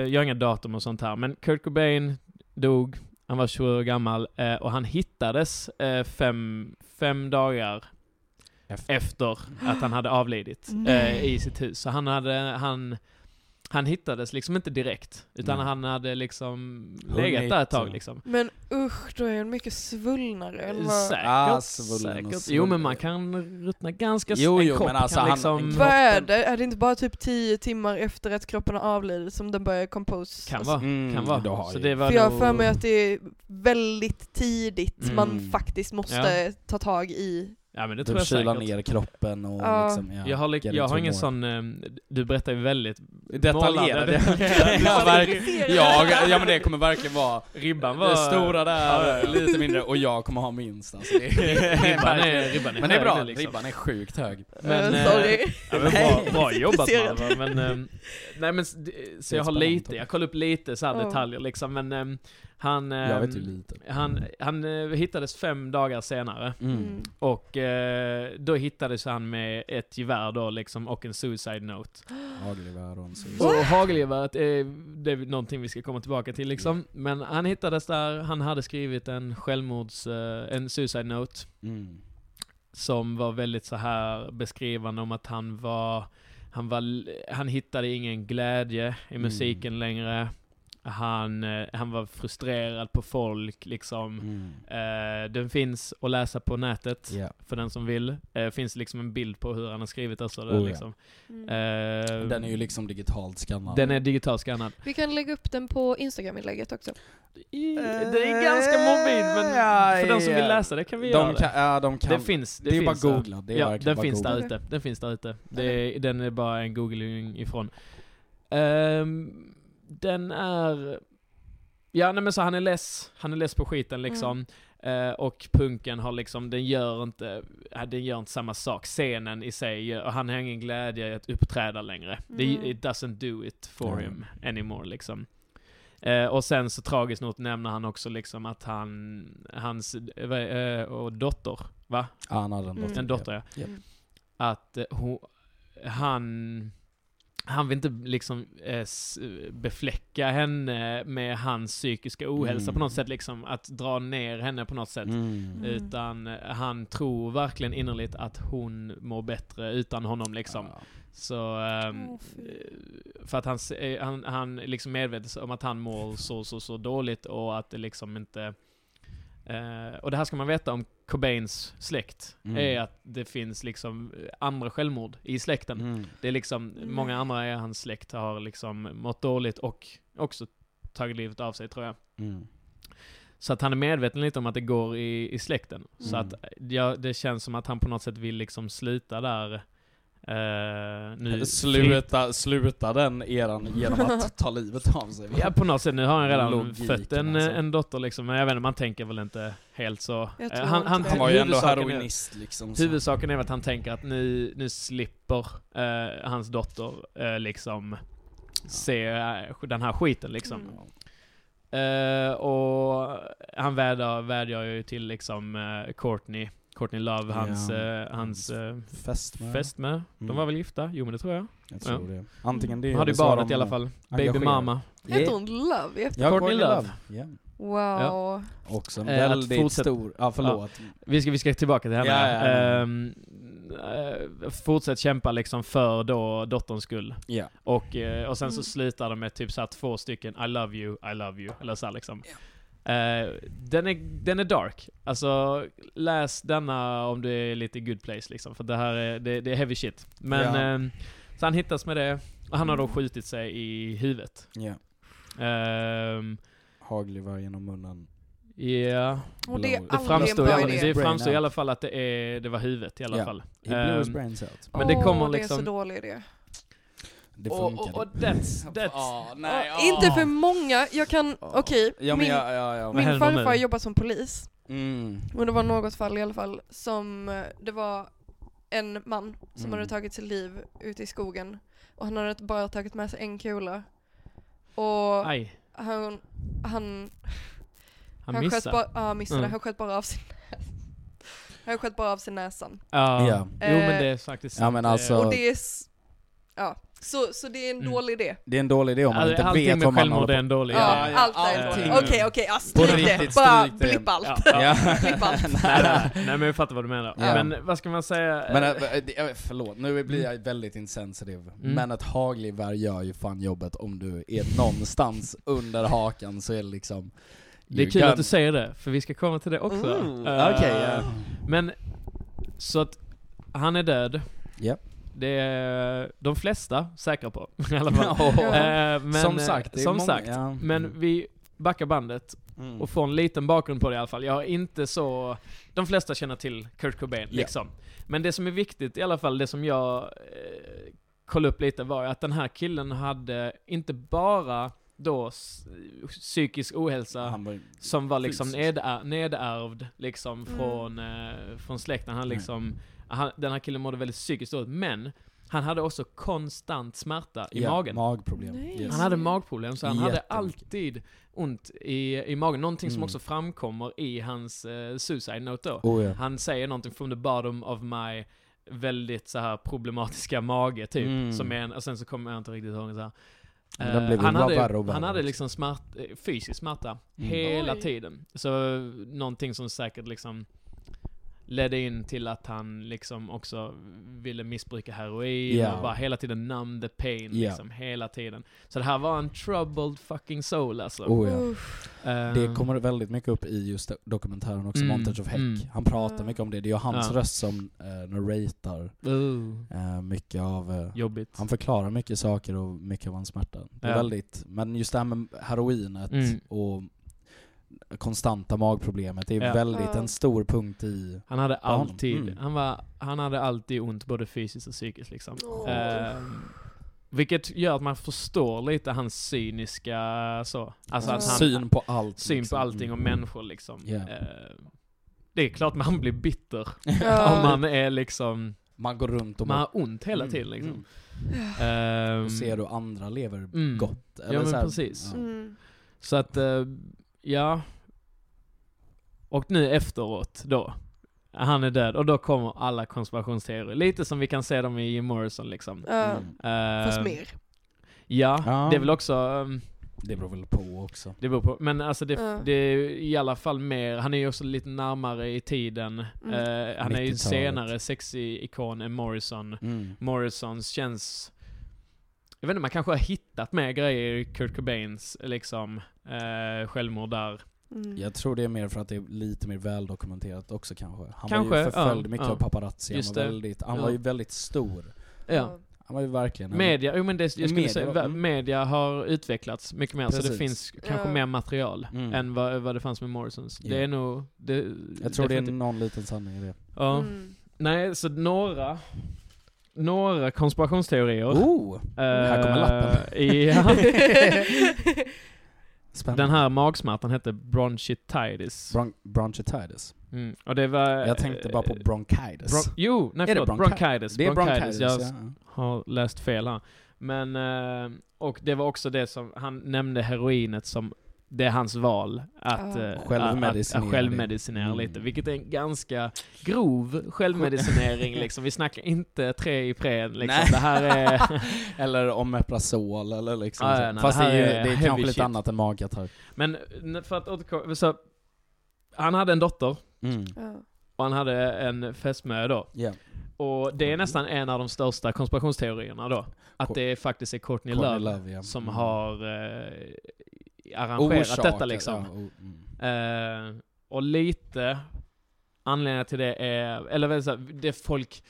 Jag har inga datum och sånt här, men Kurt Cobain dog. Han var 20 år gammal och han hittades fem dagar efter att han hade avlidit i sitt hus. Så han hittades liksom inte direkt, utan han hade liksom legat där ett tag liksom. Men usch, då är han mycket svullnare. Eller? Säkert. Jo, men man kan ruttna ganska snabbt. Vad är det? Är det inte bara typ 10 timmar efter att kroppen har avlidit som den börjar compose? Kan vara. Så det var för jag har för mig att det är väldigt tidigt man faktiskt måste ta tag i. Ja, men det tror jag säkert. Ner kroppen och jag har ingen sån du berättar ju väldigt detaljerade. Ja, men det kommer verkligen vara ribban var stora där lite mindre och jag kommer ha minst alltså. Ribban är men det är bra nu, liksom. Ribban är sjukt hög. Men bra jobbat man, men så jag har lite jag kollar upp lite så här detaljer liksom, men han hittades 5 dagar senare och då hittades han med ett gevär då, liksom, och en suicide note. Hagelgeväret är någonting vi ska komma tillbaka till liksom. Men han hittades där, han hade skrivit en suicide note som var väldigt så här beskrivande om att han hittade ingen glädje i musiken längre. Han var frustrerad på folk liksom. Den finns att läsa på nätet för den som vill. Finns liksom en bild på hur han har skrivit alltså där, liksom. Den är ju liksom digitalt skannad. Den är digitalt skannad. Vi kan lägga upp den på Instagram-inlägget också. Det är ganska mobilt, men för den som vill läsa det kan vi göra. De kan. Det finns bara googla. Den finns där ute. Den är bara en googling ifrån. Den är... Ja, nej, men så han är less. Han är less på skiten, liksom. Och punken har liksom... Den gör inte samma sak. Scenen i sig. Och han har ingen glädje i att uppträda längre. It doesn't do it for him anymore, liksom. Och sen så tragiskt nog nämner han också liksom att hans och dotter, va? Ja, han hade en dotter. Att han vill inte liksom befläcka henne med hans psykiska ohälsa på något sätt, liksom att dra ner henne på något sätt, utan han tror verkligen innerligt att hon mår bättre utan honom liksom. Så för att han liksom medvetet om att han mår så dåligt och att det liksom inte och det här ska man veta om Cobains släkt är att det finns liksom andra självmord i släkten. Det är liksom många andra i hans släkt har liksom mått dåligt och också tagit livet av sig, tror jag. Så att han är medveten lite om att det går i släkten. Så att det känns som att han på något sätt vill liksom sluta där. Sluta den eran genom att ta livet av sig. Ja, på något sätt. Nu har han redan fött en dotter liksom, men jag vet inte, man tänker väl inte helt så. Han var ju ändå heroinist liksom. Huvudsaken är att han tänker att nu slipper hans dotter liksom se den här skiten liksom. Och han vädjar ju till liksom Courtney Love, hans fästmö. De var väl gifta? Jo, men det tror jag. Jag tror det. Antingen det. Hade barnet i alla fall. Baby mamma. Hette hon Love? Courtney Love. Yeah. Wow. Ja. Också en väldigt stor. Ja, förlåt. Ja. Vi ska tillbaka till henne. Fortsätt kämpa liksom för då dotterns skull. Yeah. Och sen så slutar de med typ så här 2 stycken I love you eller så här, liksom. Yeah. Den är dark. Alltså, läs denna om du är lite good place liksom, för det här är det är heavy shit. Men så han hittas med det och han har då skjutit sig i huvudet. Ja. Hagelgevär genom munnen. Ja. Yeah. Och det framstår i alla fall att det var huvudet i alla fall. Men det kommer liksom, det är så dålig idé. Det och that's. Inte för många. Jag kan min farfar jobbar som polis. Och det var något fall i alla fall som det var en man som hade tagit sitt liv ute i skogen och han hade bara tagit med sig en kula. Och han missade bara av sin näs. Han sköt bara av sig näsan. Ja, yeah. Jo men det är faktiskt sant. Ja, men alltså, och det är... Ja. Så det är en dålig idé. Det är en dålig idé om man inte vet om man har det. Ja, allt är en dålig. Okej, stryk det. Bara blipp allt. Ja. Blipp allt. Nej, men jag fattar vad du menar. Ja. Men vad ska man säga? Men, förlåt, nu blir jag väldigt insensitiv. Mm. Men ett hagelgevär gör ju fan jobbet om du är någonstans under hakan så är det liksom... Det är kul att du säger det, för vi ska komma till det också. Men, så att han är död. Ja. Det är de flesta säkra på i alla fall. Men, som sagt. Ja. Men vi backar bandet och får en liten bakgrund på det i alla fall. Jag har inte så... De flesta känner till Kurt Cobain liksom. Men det som är viktigt i alla fall, det som jag kollade upp lite var att den här killen hade inte bara då psykisk ohälsa som var liksom nedärvd liksom från släkten. Han liksom... den här killen mådde väldigt psykiskt dåligt, men han hade också konstant smärta i magen. Magproblem. Yes. Han hade magproblem, så han hade alltid ont i magen. Någonting som också framkommer i hans suicide note då. Han säger någonting from the bottom of my väldigt så här problematiska mage typ. Som är en, och sen så kommer jag inte riktigt ihåg så här. Han hade liksom fysisk smärta hela tiden. Så någonting som säkert liksom ledde in till att han liksom också ville missbruka heroin och bara hela tiden numb the pain liksom hela tiden. Så det här var en troubled fucking soul alltså. Det kommer väldigt mycket upp i just dokumentären också, Montage of Heck. Han pratar mycket om det. Det är ju hans röst som narratar mycket av... Jobbigt. Han förklarar mycket saker och mycket av hans smärta. Det är väldigt... Men just det här med heroinet och konstanta magproblemet är väldigt en stor punkt i... Han hade alltid han hade alltid ont både fysiskt och psykiskt liksom. Vilket gör att man förstår lite hans cyniska så. Alltså att han, syn på allt. Syn liksom. På allting och människor liksom. Det är klart man blir bitter om man är liksom... Man går runt och man har ont hela tiden liksom. Och ser du andra lever gott. Eller ja men så här, precis. Ja. Så att... Ja, och nu efteråt då, han är död och då kommer alla konspirationsteorier. Lite som vi kan se dem i Jim Morrison liksom. Fast mer. Ja, det är väl också... det beror väl på också. Det beror på, men alltså det är i alla fall mer, han är ju också lite närmare i tiden. Han är ju senare sexy-ikon än Morrison. Morrisons känns... Jag vet inte, man kanske har hittat med grejer i Kurt Cobains liksom, självmord där. Jag tror det är mer för att det är lite mer väldokumenterat också kanske. Han var ju förföljd mycket av paparazzi. Han var ju väldigt stor. Ja. Han var ju verkligen... Media, men det, jag skulle säga, media har utvecklats mycket mer. Precis. Så det finns kanske mer material än vad det fanns med Morrisons. Det är nog... Jag tror det är någon liten sanning i det. Ja. Nej, så några konspirationsteorier. Här kommer lappen. Spännande. Den här magsmärtan hette bronchitis. Bronchitis. Och det var, jag tänkte bara på bronchitis. Bronchitis. Det är bronchitis. Jag har läst fel här. Men och det var också det som han nämnde, heroinet som det är hans val att självmedicinera lite, vilket är en ganska grov självmedicinering liksom. Vi snackar inte tre i pren liksom. Det här är eller om Eprazol eller liksom. Fast det är kanske lite annat än magkatarr. Men för att återkomma, så han hade en dotter och han hade en fästmö då. Och det är nästan en av de största konspirationsteorierna då, att det faktiskt är Courtney Love som har arrangerat detta liksom. Och lite anledningen till det är, eller väl så här, det folk,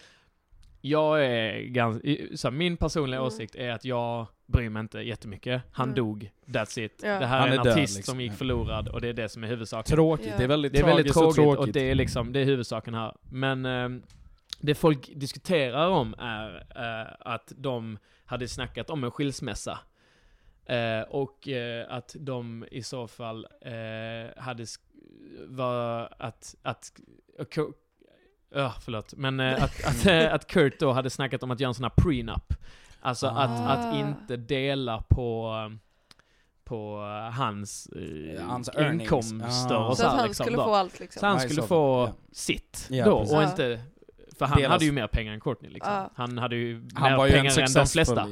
jag är ganska så här, min personliga åsikt är att jag bryr mig inte jättemycket. Han dog, that's it. Det här är en artist liksom, som gick förlorad, och det är det som är huvudsaken. Tråkigt, det är väldigt tråkigt och det är liksom, det är huvudsaken här. Men det folk diskuterar om är att de hade snackat om en skilsmässa. Och att de i så fall hade var att Kurt då hade snackat om att göra en sån här prenup. Alltså att inte dela på på hans inkomster och så att han liksom, skulle då få allt liksom. Så han skulle få sitt då och inte för han hade ju mer pengar än Courtney liksom. Han hade ju mer pengar än de flesta.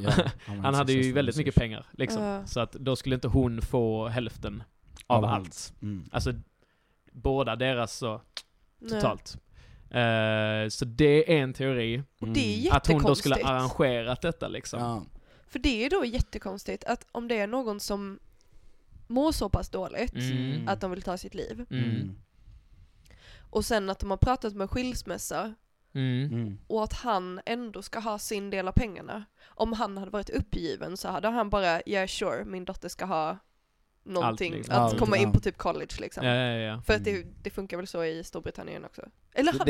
Han hade ju väldigt mycket pengar liksom. Så att då skulle inte hon få hälften av allt. Alltså båda deras så totalt. Så det är en teori att hon då skulle arrangerat detta liksom. För det är ju då jättekonstigt att om det är någon som mår så pass dåligt att de vill ta sitt liv och sen att de har pratat med skilsmässa och att han ändå ska ha sin del av pengarna. Om han hade varit uppgiven så hade han bara, yeah sure, min dotter ska ha någonting, liksom. Att komma in på typ college liksom. För att det funkar väl så i Storbritannien också. Eller han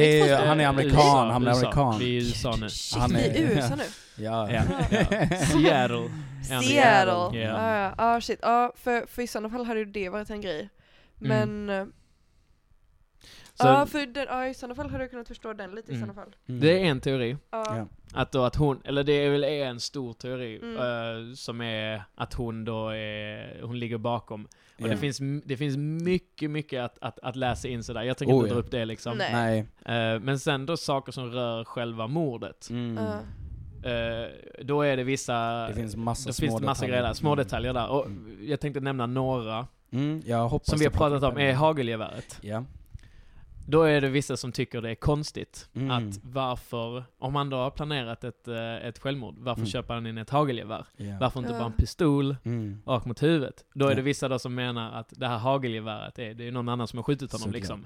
är amerikan, han är amerikan. Vi är i USA nu. Han är i USA nu. Seattle. Seattle. Shit. För i sådana fall hade ju det varit en grej. Men i sådana fall hade jag kunnat förstå den lite i sådana fall. Det är en teori. Att hon, eller det är väl en stor teori som är att hon då är, hon ligger bakom. Och det finns mycket att läsa in sådär. Jag tänker inte dra upp det liksom. Nej. Men sen då saker som rör själva mordet. Då är det vissa, det finns massa grejer, små detaljer där. Och jag tänkte nämna några som vi har pratat om är hagelgeväret. Ja. Då är det vissa som tycker det är konstigt att varför, om man då har planerat ett självmord, varför köper han in ett hagelgevär? Varför inte bara en pistol rakt mot huvudet? Då är det vissa då som menar att det här hagelgeväret är någon annan som har skjutit honom liksom.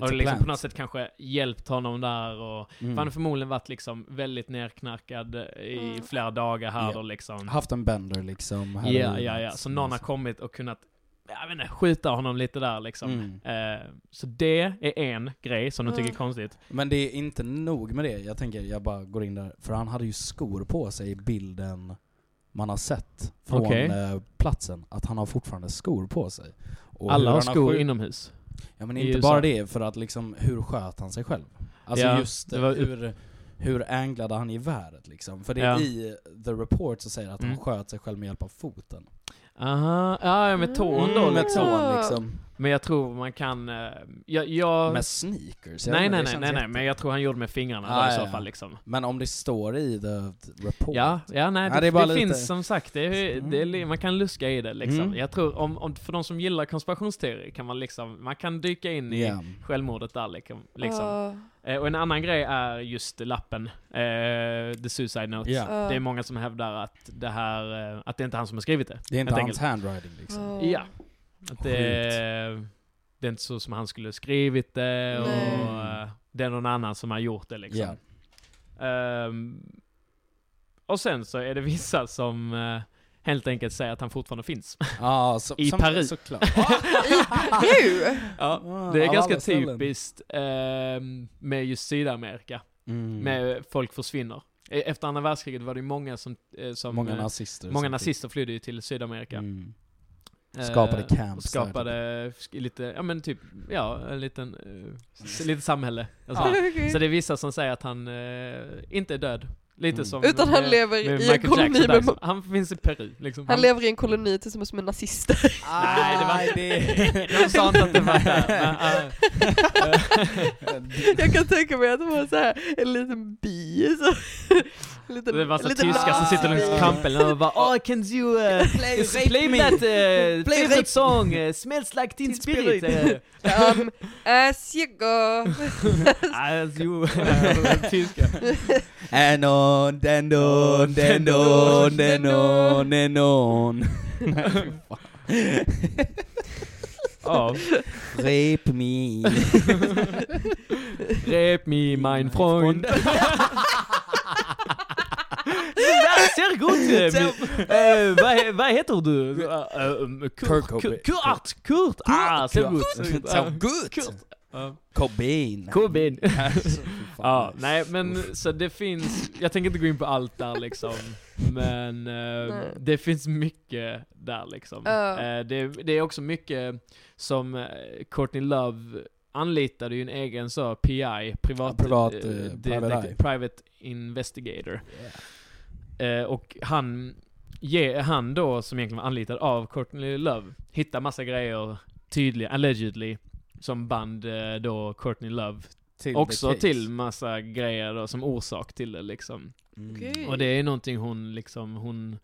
Och liksom på något sätt kanske hjälpt honom där och han har förmodligen varit liksom väldigt nerknarkad i flera dagar här och liksom. Haft en bender liksom. Så någon har kommit och kunnat skjuta honom lite där liksom. Så det är en grej som de tycker är konstigt. Men det är inte nog med det. Jag tänker, jag bara går in där. För han hade ju skor på sig i bilden man har sett från platsen. Att han har fortfarande skor på sig. Och alla har skor inomhus. Ja, men inte bara det. För att liksom, hur sköt han sig själv? Alltså just det var... hur anglade han i värdet liksom. För det är i The Report så säger att han sköt sig själv med hjälp av foten. Med tån då liksom. Men jag tror man kan med sneakers. Nej, men jag tror han gjorde med fingrarna i så fall liksom. Men om det står i The Report. Det finns som sagt det man kan luska i det liksom. Jag tror om för de som gillar konspirationsteorier kan man liksom man kan dyka in i självmordet där liksom. Och en annan grej är just lappen The Suicide Note. Det är många som hävdar att det här att det inte är han som har skrivit det. Det är inte hans handwriting liksom. Att det är inte så som han skulle ha skrivit det och det är någon annan som har gjort det liksom. Och sen så är det vissa som helt enkelt säger att han fortfarande finns i Paris. Det är ganska typiskt med just Sydamerika med folk försvinner. Efter andra världskriget var det många som många nazister flydde ju till Sydamerika. Skapade camps. Skapade lite, en liten lite samhälle. Så det är vissa som säger att han inte är död. Lite som utan han lever i en koloni. Han finns i Peru liksom. Han lever i en koloni tillsammans med nazister. Nej, det var det. De sa inte att det var där. Jag kan tänka mig att det var så här en liten by så. Det var så tyskar som sitter längs kampen och bara can you play me that favorite song smells like teen spirit as you go tyskar and on Rape me mein Freund. Ser gott. Vad heter du? Kurt. Kurt. Cobain. Nej, men så det finns, jag tänker inte gå in på allt där liksom, men det finns mycket där liksom. Det är också mycket som Courtney Love anlitade ju en egen så PI, private investigator. Och han han då, som egentligen var anlitad av Courtney Love, hittar massa grejer tydliga, allegedly, som band då Courtney Love till också till massa grejer då, som orsak till det liksom. Mm. Okay. Och det är någonting hon liksom hon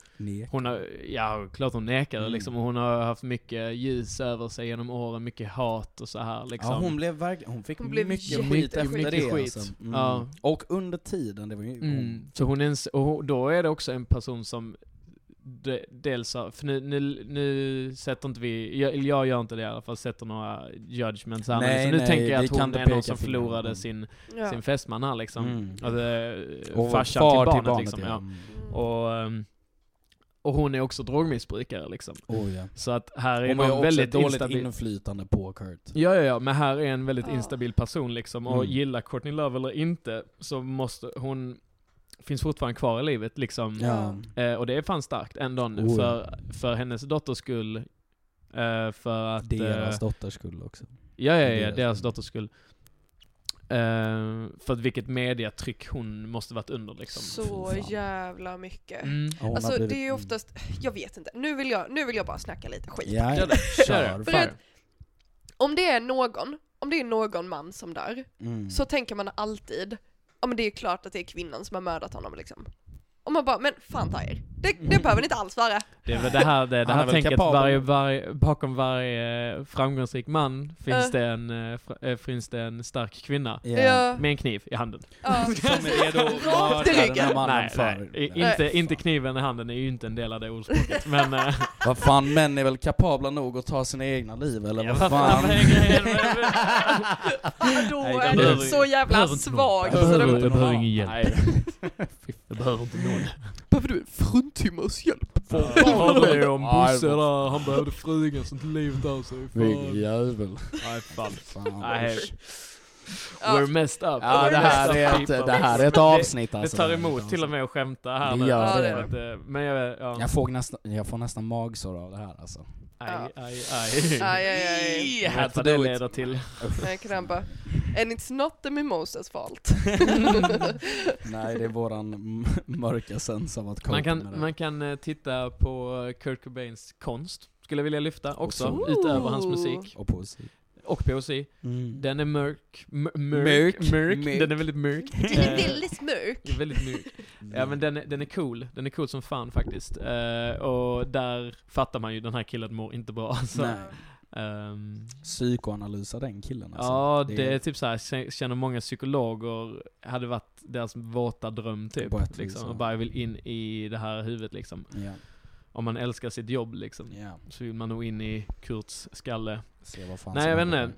har, ja klart hon nekar liksom, och hon har haft mycket ljus över sig genom åren, mycket hat och så här liksom. Ja, hon blev hon fick mycket skit efter det. Alltså. Mm. Ja. Och under tiden det var ju så hon är och då är det också en person som dels för nu sätter inte vi jag gör inte det i alla fall, sätter några judgments här, så nu tänker jag att hon är någon som förlorade sin fästman här liksom, och farsan till barnet liksom, och hon är också drogmissbrukare liksom. Så att här är hon väldigt dåligt inflytande på Kurt. Ja, men här är en väldigt instabil person liksom, och gillar Courtney Love eller inte så måste hon finns fortfarande kvar i livet liksom. Och det är fan starkt ändå nu för hennes dotters skull, för att deras dotters skull också. Deras dotters skull. För vilket mediatryck hon måste varit under liksom. Så jävla mycket. Alltså det är ju oftast, jag vet inte. Nu vill jag bara snacka lite skit. För att, om det är någon man som dör, så tänker man alltid, ja, men det är klart att det är kvinnan som har mördat honom liksom. Och man bara, men fan ta er. Det behöver ni inte alls vara. Det här tänket bakom varje framgångsrik man finns det en stark kvinna med en kniv i handen. Som är redo att mörda den mannen. Inte kniven i handen är ju inte en del av det ordspråket. Men vad fan, män är väl kapabla nog att ta sina egna liv eller vad fan. Då är du så jävla svag. Jag behöver ingen hjälp. Jag behöver inte någon. Behöver du fruntimmers hjälp? Vad var det om Bosse där? Han behövde frugan sånt livet av sig. Vilken jävel. Nej, fan. Nej. We're messed up. Ja, det här är ett avsnitt. Det tar emot till och med att skämta här. Det. Men jag får nästan magsår av det här alltså. Aj. Alltså, det leder till krampa. And it's not the mimosas fault. Nej, det är våran mörka sens av att man kan titta på Kurt Cobains konst. Skulle jag vilja lyfta också utöver hans musik och poesi. Den är mörk. Den är väldigt mörk. Väldigt mörk. Ja, men den är cool. Den är cool som fan faktiskt. Och där fattar man ju, den här killen mår inte bra alltså. Psykoanalysa den killen alltså. Ja, det är typ så här, känner många psykologer hade varit deras våta dröm typ liksom, och bara vill in i det här huvudet liksom. Om man älskar sitt jobb liksom, så vill man nog in i Kurts skalle. Se vad fan. Nej, jag vet inte.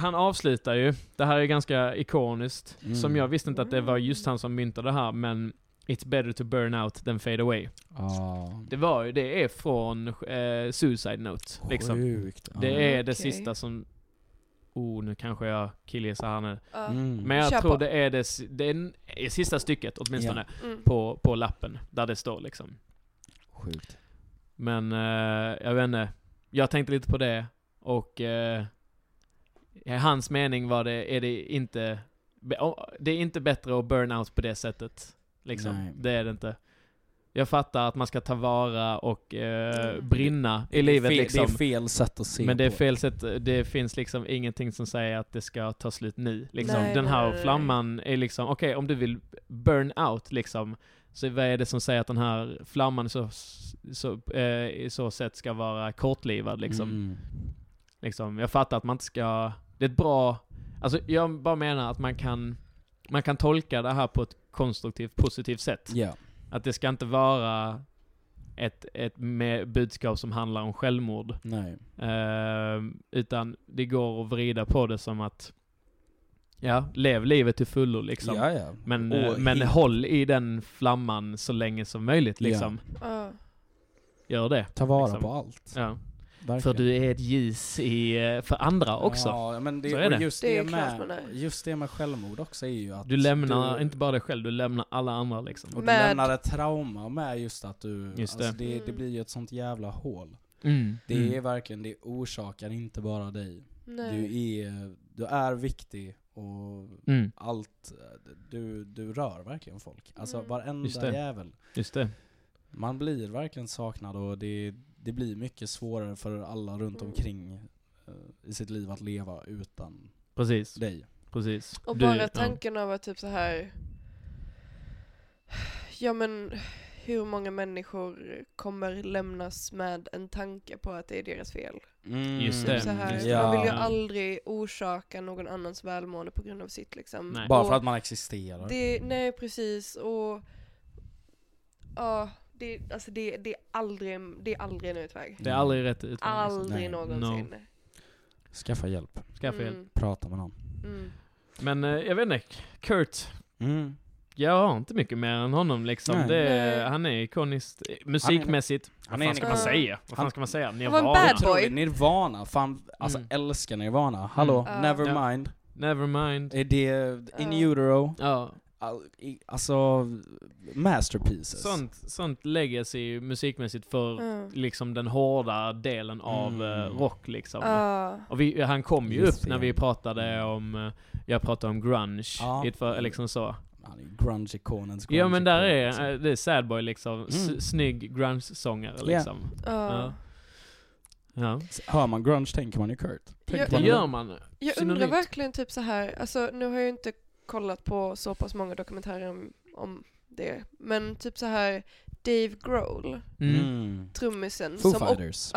Han avslutar ju. Det här är ganska ikoniskt. Som jag visste inte att det var just han som myntade det här, men It's better to burn out than fade away. Det är från Suicide Note liksom. Det är det sista som nu kanske jag killgissar här nu. Men jag tror det är sista stycket åtminstone på lappen där det står liksom. Sjukt. Men jag vet inte. Jag tänkte lite på det, och hans mening var det är inte bättre att burn out på det sättet liksom. Nej. Det är det inte. Jag fattar att man ska ta vara och brinna i livet liksom. Det är fel sätt att se. Men det är fel sätt. Det finns liksom ingenting som säger att det ska ta slut nu liksom. Den här flamman är liksom okej, om du vill burn out liksom. Så vad är det som säger att den här flamman så sätt ska vara kortlivad liksom. Liksom, jag fattar att man inte ska, det är ett bra, alltså jag bara menar att man kan tolka det här på ett konstruktivt, positivt sätt. Att det ska inte vara ett med budskap som handlar om självmord. Nej. Utan det går att vrida på det som att lev livet till fullo liksom. Men håll i den flamman så länge som möjligt liksom. Gör det. Ta vara liksom på allt. Verkligen. För du är ett ljus för andra också. Ja, men det, så är det. Just det med självmord också är ju att du lämnar inte bara dig själv, du lämnar alla andra liksom. Och du lämnar ett trauma med just att du det blir ju ett sånt jävla hål. Det är verkligen, det orsakar inte bara dig. Nej. Du är viktig och allt du rör verkligen folk. Alltså varenda jävel. Just det. Man blir verkligen saknad, och det blir mycket svårare för alla runt omkring i sitt liv att leva utan precis dig. Precis. Och bara tanken av att typ så här, ja men hur många människor kommer lämnas med en tanke på att det är deras fel? Mm. Just det. Så här, ja. Man vill ju aldrig orsaka någon annans välmående på grund av sitt liksom. Nej. Bara för att man existerar. Nej, precis. Och ja, det är aldrig en utväg. Det är aldrig rätt utväg. Aldrig någonsin. No. Skaffa hjälp. Hjälp. Prata med någon. Mm. Men jag vet inte, Kurt. Mm. Jag har inte mycket mer än honom liksom. Han är ikoniskt musikmässigt. Han är vad fan ska man säga? Vad fan ska man säga? Nirvana. Fan, alltså älskar Nirvana. Hallå, Nevermind. Ja. Nevermind. Är det In Utero? Ja. Alltså masterpieces. Sånt legacy musikmässigt för liksom den hårda delen av rock liksom. Och han kom ju upp när vi pratade om grunge liksom så. Grunge-ikonens grunge. Ja, men där är det är sad boy liksom, snygg grunge-sångare liksom. Ja. Hör man grunge tänker man ju Kurt. Jag undrar verkligen typ så här, alltså nu har jag inte kollat på så pass många dokumentärer om det, men typ så här Dave Grohl, trummisen Foo Fighters.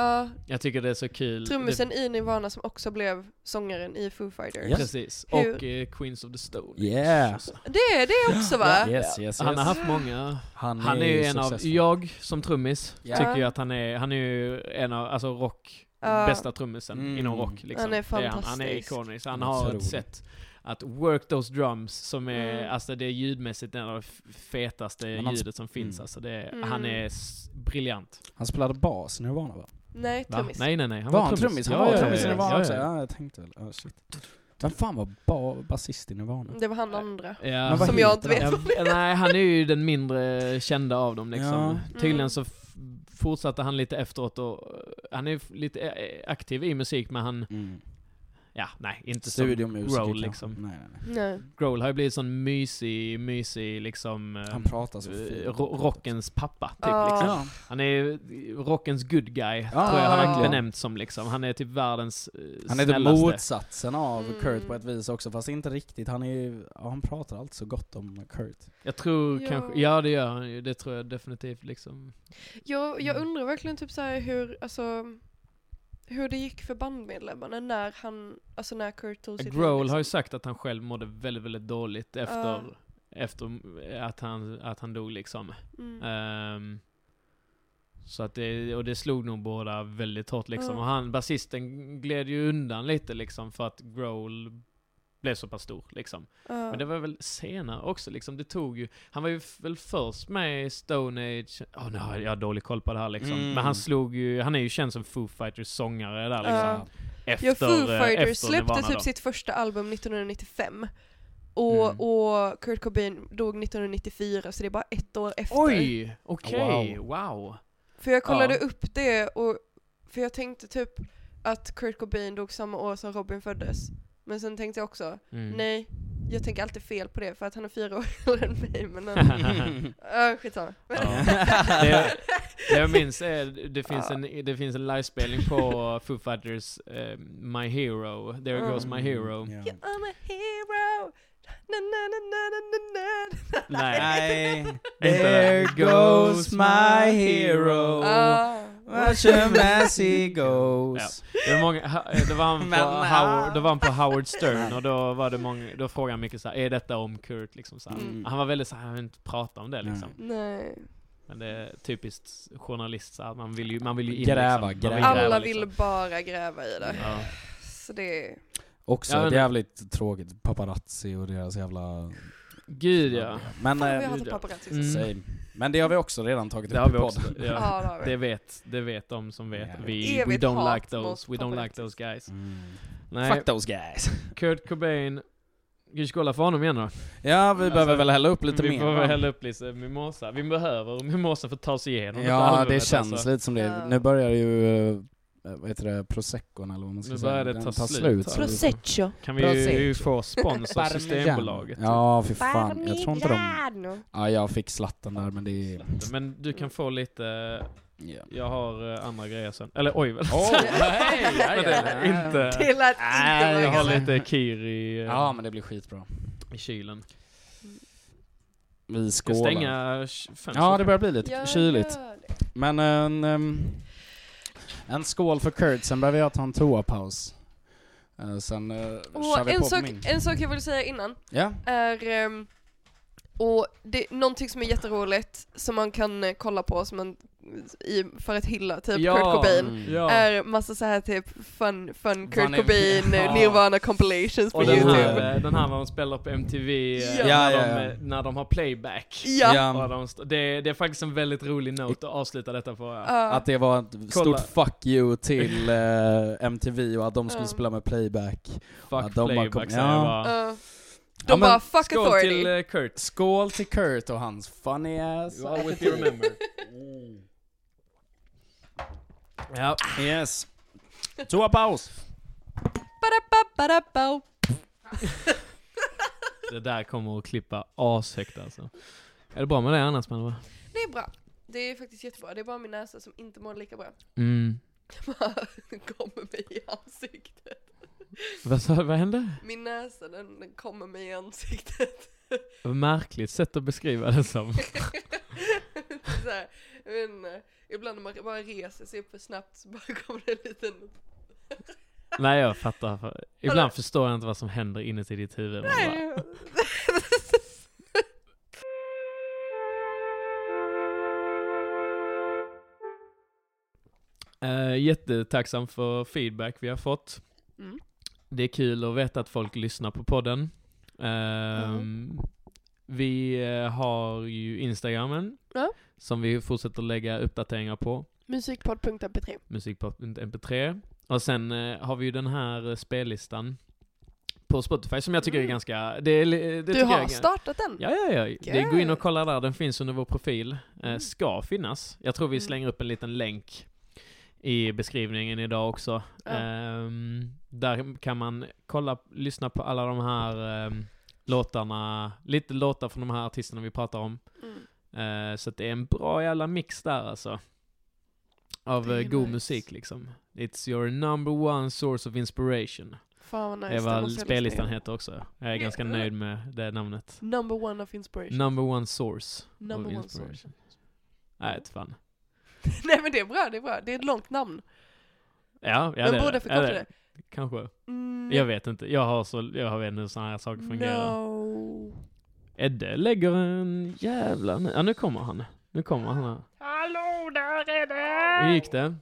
Jag tycker det är så kul. Trummisen i Nirvana som också blev sångaren i Foo Fighters. Yes. Precis. Och Queens of the Stone. Yeah. Det är också va? Yeah. Yes. Han har haft många. Han är ju en av jag som trummis tycker ju att han är ju en av alltså rock bästa trummisen inom rock liksom. Han är fantastisk. Han är ikonisk. Han har ett sätt att work those drums som är alltså det är ljudmässigt en av det fetaste ljudet som finns alltså det är, han är briljant. Han spelade bas när Nirvana va? Nej, trummis. Va? Nej, han var trummis. Han var trummis i Nirvana också. Ja, jag tänkte väl. Vem fan var basist i Nirvana? Det var han andra. Ja. Som jag inte vet. Nej, han är ju den mindre kända av dem liksom. Ja. Tydligen så fortsatte han lite efteråt och han är lite aktiv i musik men han ja, nej, inte som Grohl liksom. Nej. Grohl har ju blivit sån mysig liksom han pratar så rockens pappa typ liksom. Ja. Han är rockens good guy tror jag han har benämnt som liksom. Han är typ världens snällaste. Han är det motsatsen av Kurt på ett vis också fast inte riktigt. Han pratar allt så gott om Kurt. Jag tror kanske det gör han ju. Det tror jag definitivt liksom. Jag undrar verkligen typ så här hur alltså hur det gick för bandmedlemmarna när han alltså när Kurt tog sitt Grohl liksom. Har ju sagt att han själv mådde väldigt väldigt dåligt efter att han dog liksom. Så att det slog nog båda väldigt hårt liksom och han basisten gled ju undan lite liksom för att Grohl blev så pass stor liksom. Men det var väl senare också liksom det tog ju han var ju väl först med i Stone Age. Jag har dålig koll på det här liksom. Men han slog ju han är ju känd som Foo Fighters sångare där liksom. Foo Fighters släppte typ sitt första album 1995. Och Kurt Cobain dog 1994 så det är bara ett år efter. Oj, okej. Wow. För jag kollade upp det och för jag tänkte typ att Kurt Cobain dog samma år som Robin föddes. Men sen tänkte jag också, nej, jag tänker alltid fel på det för att han är 4 år äldre än mig. Men skitsamma. Det jag minns är, det finns en livespelning på Foo Fighters My Hero. There goes my hero. Yeah. You are my hero. Na, na, na, na, na, na. Nej. There goes my hero. Watch him as he goes. Ja. Det var han på Howard Stern och då var det då frågade han mycket så här, är detta om Kurt liksom så här. Han var väldigt så här, han vill inte prata om det liksom. Nej. Men det är typiskt journalist så här, man vill ju in, gräva. Alla vill bara gräva i det. Ja. Så det är också ett jävligt tråkigt paparazzi och deras jävla gud ja. Men men det har vi också redan tagit upp i podden. Ja. Det vet de som vet. We don't like those. We don't like those guys. Nej. Fuck those guys. Kurt Cobain. Vi ska kolla för honom igen då. Ja, vi behöver väl hälla upp lite mer. Vi behöver hälla upp lite mimosa. Vi behöver mimosa för att ta sig igenom. Ja, det känns lite som det. Nu börjar ju vad heter det, prosecco eller vad man ska säga. Den tar slut. Prosecco. Kan vi ju få sponsra Systembolaget. Ja, för fan. Jag tror inte de... Ja, jag fick slatten där, men det är... Men du kan få lite... Yeah. Jag har andra grejer sen. Eller oj väl. Oh, nej, inte. Till att inte. Jag har lite kiri. Ja, men det blir skitbra. I kylen. Vi skålar. Stänga fönstret. Ja, det börjar bli lite kyligt. Men en skål för Kurt. Sen behöver jag ta en toapaus. Sen kör vi på min. En sak jag vill säga innan är... Och det är någonting som är jätteroligt som man kan kolla på som man, för att hylla typ Kurt Cobain är massa så här typ fun Kurt Cobain Nirvana compilations på YouTube. Den här man spelar på MTV när de har playback. Ja. Det är faktiskt en väldigt rolig note att avsluta detta på. Att det var ett stort fuck you till MTV och att de skulle spela med playback. Fuck playback. De bara, fuck skål authority. Till Kurt. Skål till Kurt och hans funny ass. You always be remembered. Ja, yes. Två paus. Det där kommer att klippa ashäkt alltså. Är det bra med det annars? Man? Det är bra. Det är faktiskt jättebra. Det är bara min näsa som inte mår lika bra. Mm. Den kommer mig i ansiktet. Vad hände? Min näsa, den kommer mig i ansiktet. Märkligt sätt att beskriva det som. Så här, men ibland när man bara reser sig upp för snabbt så bara kommer det en liten... Nej, jag fattar. Ibland förstår jag inte vad som händer inuti ditt huvud. Nej. Bara... jättetacksam för feedback vi har fått. Mm. Det är kul att veta att folk lyssnar på podden. Vi har ju Instagramen som vi fortsätter lägga uppdateringar på. Musikpodd.mp3. Musikpodd.mp3. Och sen har vi ju den här spellistan på Spotify som jag tycker är ganska... Det du har startat den? Ja. Det går in och kolla där. Den finns under vår profil. Ska finnas. Jag tror vi slänger upp en liten länk i beskrivningen idag också. Där kan man lyssna på alla de här låtarna, lite låtar från de här artisterna vi pratar om. Så att det är en bra jävla mix där alltså. Av god musik liksom. It's your number one source of inspiration. Fan, nice. Det var spellistan heter också. Jag är ganska nöjd med det namnet. Number one of inspiration. Number one source. Number one source. Nej, inte fan. Nej, men det är bra. Det är ett långt namn. Ja, men borde förkorta det. Kanske. Jag vet inte. Jag har ännu sådana här saker fungerar. Edde lägger en jävla... Ja, nu kommer han. Hallå där, Edde! Hur gick det?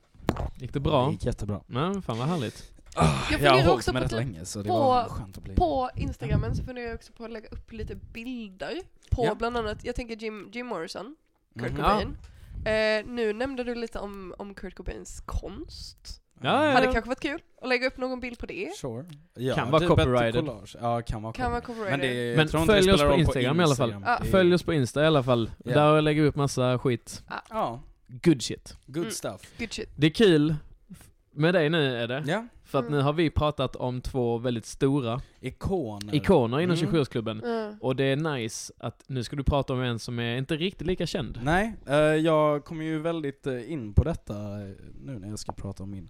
Gick det bra? Det gick jättebra. Ja, fan vad härligt. Jag fungerar också på länge, så det var skönt att bli. På Instagramen så funderar jag också på att lägga upp lite bilder på bland annat, jag tänker Jim Morrison, Kurt Cobain. Nu nämnde du lite om Kurt Cobains konst. Ja. Hade kanske varit kul att lägga upp någon bild på det. Sure. Ja, kan vara copyrighted. Ja, kan vara copyrighted. Men följ oss på Instagram i alla fall. Följ oss på Insta i alla fall. Där lägger vi upp massa skit. Good shit. Good stuff. Good shit. Det är kul med dig nu är det. Yeah. För att nu har vi pratat om två väldigt stora ikoner inom 27-årsklubben. Och det är nice att nu ska du prata om en som är inte riktigt lika känd. Nej, jag kommer ju väldigt in på detta nu när jag ska prata om min.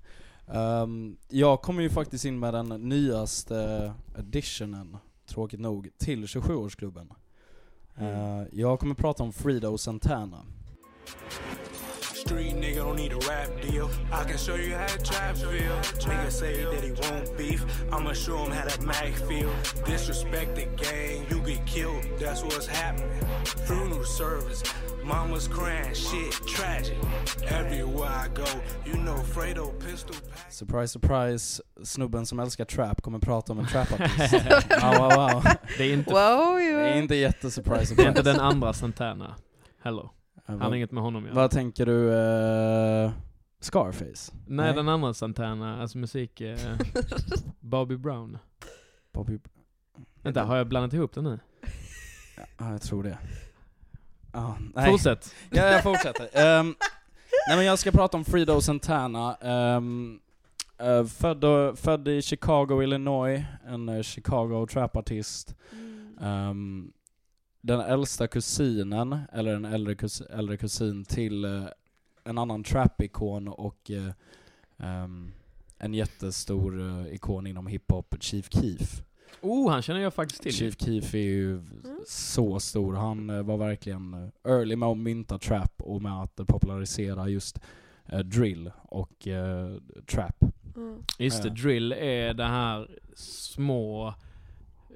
Jag kommer ju faktiskt in med den nyaste editionen, tråkigt nog, till 27-årsklubben. Jag kommer prata om Fredo Santana. Street nigga don't need a rap deal. I can show you how to trap feel. Nigga say that he won't beef. I'ma show him how that mag feel. Disrespect the gang, you get killed. That's what's happening. Funeral service, mama's crying, shit tragic. Everywhere I go, you know Fredo pistol pack. Surprise, surprise. Snubben som älskar trap kommer prata om en trap-artist. wow. Det är inte jättesurprise. Det är inte den andra Santana. Hello. Han inget med honom. Vad tänker du? Scarface? Nej, den andra Santana. Alltså musik... Bobby Brown. Vänta, har jag blandat ihop den nu? Ja, jag tror det. Fortsätt. Ja, jag fortsätter. Nej, men jag ska prata om Fredo Santana. Född i Chicago, Illinois. En Chicago trapartist. Den äldsta kusinen, eller en äldre kusin till en annan trap-ikon och en jättestor ikon inom hiphop, Chief Keef. Oh, han känner jag faktiskt till. Chief Keef är ju så stor. Han var verkligen early med att mynta trap och med att popularisera just drill och trap. Just det, drill är det här små...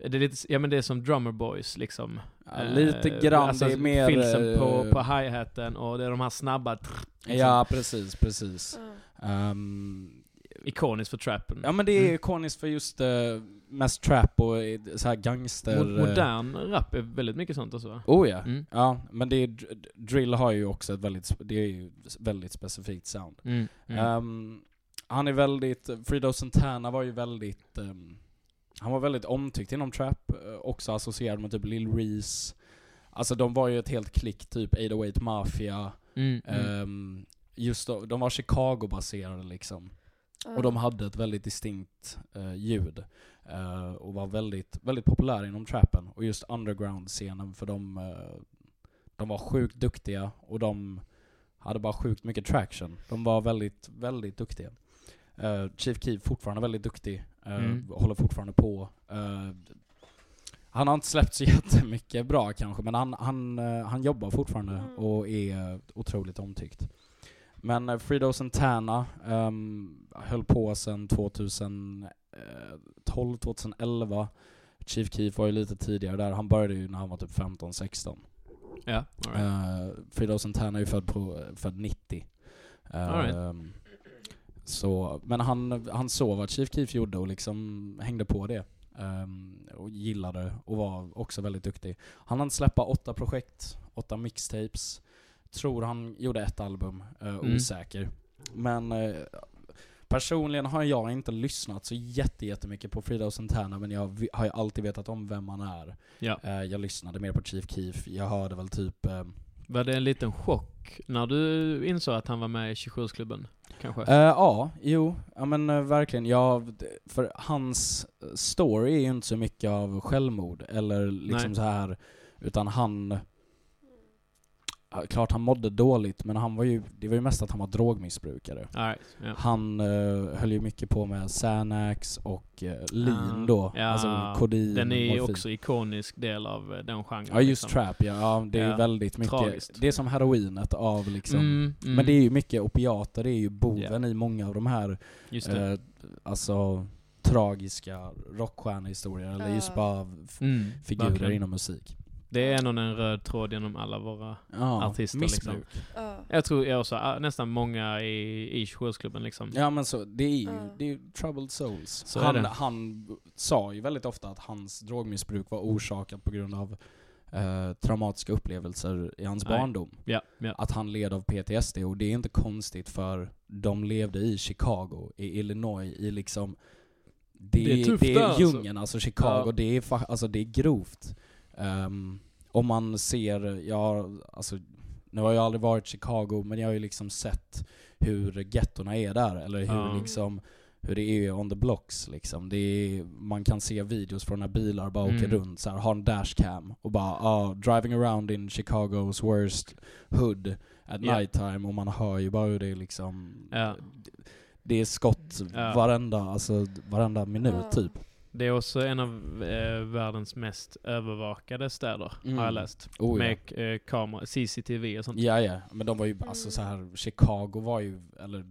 Det är lite, ja, men det är som drummer boys liksom. Ja, lite grann, alltså, det är mer filsen på hi-hatten och det är de här snabba liksom. Ja, precis. Ikoniskt för trappen. Ja, men det är ikoniskt för just mest trap och så här gangster. Modern rap är väldigt mycket sånt också. Oh ja. Ja, men det är, drill har ju också ett väldigt, det är ju väldigt specifikt sound. Han är väldigt, Fredo Santana var ju väldigt han var väldigt omtyckt inom trap, också associerad med typ Lil Reese. Alltså de var ju ett helt klick, typ 808 Mafia. Just då, de var Chicago-baserade liksom. Och de hade ett väldigt distinkt ljud och var väldigt, väldigt populär inom trappen. Och just underground-scenen, för de var sjukt duktiga och de hade bara sjukt mycket traction. De var väldigt, väldigt duktiga. Chief Keef fortfarande väldigt duktig. Håller fortfarande på. Han har inte släppt så jättemycket bra kanske, men han jobbar fortfarande och är otroligt omtyckt. Men Fredo Santana höll på sedan 2012-2011. Chief Keef var ju lite tidigare där. Han började ju när han var typ 15-16. Yeah. Fredo Santana är ju född 90. Så, men han såg vad Chief Keef gjorde och liksom hängde på det och gillade och var också väldigt duktig. Han hann släppa 8 projekt, 8 mixtapes. Tror han gjorde ett album, osäker. Men personligen har jag inte lyssnat så jättemycket på Fredo Santana, men jag har ju alltid vetat om vem han är. Ja. Jag lyssnade mer på Chief Keef. Jag hörde väl typ... Var det en liten chock när du insåg att han var med i 27-klubben? Kanske? Verkligen. För hans story är ju inte så mycket av självmord eller liksom så här, utan han... Klart han mådde dåligt, men det var ju mest att han var drogmissbrukare. Han höll ju mycket på med Xanax och lean då. Ja, alltså kodin. Den är morfin. Också ikonisk del av den genren. Ja, just liksom. Trap. Ja, det är ju väldigt mycket. Tragiskt. Det är som heroinet av liksom. Men det är ju mycket opiater. Det är ju boven i många av de här alltså tragiska rockstjärnehistorier eller just bara figurer verkligen. Inom musik. Det är nog en röd tråd genom alla våra artister. Missbruk. Liksom. Jag tror jag också, nästan många i Sjösklubben liksom. Ja, men så, det är ju troubled souls. Så han sa ju väldigt ofta att hans drogmissbruk var orsakat på grund av traumatiska upplevelser i hans barndom. Ja. Att han led av PTSD, och det är inte konstigt, för de levde i Chicago, i Illinois, i liksom... Det är djungeln, alltså Chicago. Ja. Det är grovt. Om man ser, nu har jag aldrig varit i Chicago, men jag har ju liksom sett hur gettorna är där, eller hur det är on the blocks liksom. Man kan se videos från när bilar bara åker runt så här, har en dashcam och bara driving around in Chicago's worst hood at night time, och man hör ju bara hur det är liksom det är skott varenda minut typ. Det är också en av världens mest övervakade städer, har jag läst. Med kamera, CCTV och sånt. Ja. Men de var ju alltså så här, Chicago var ju, eller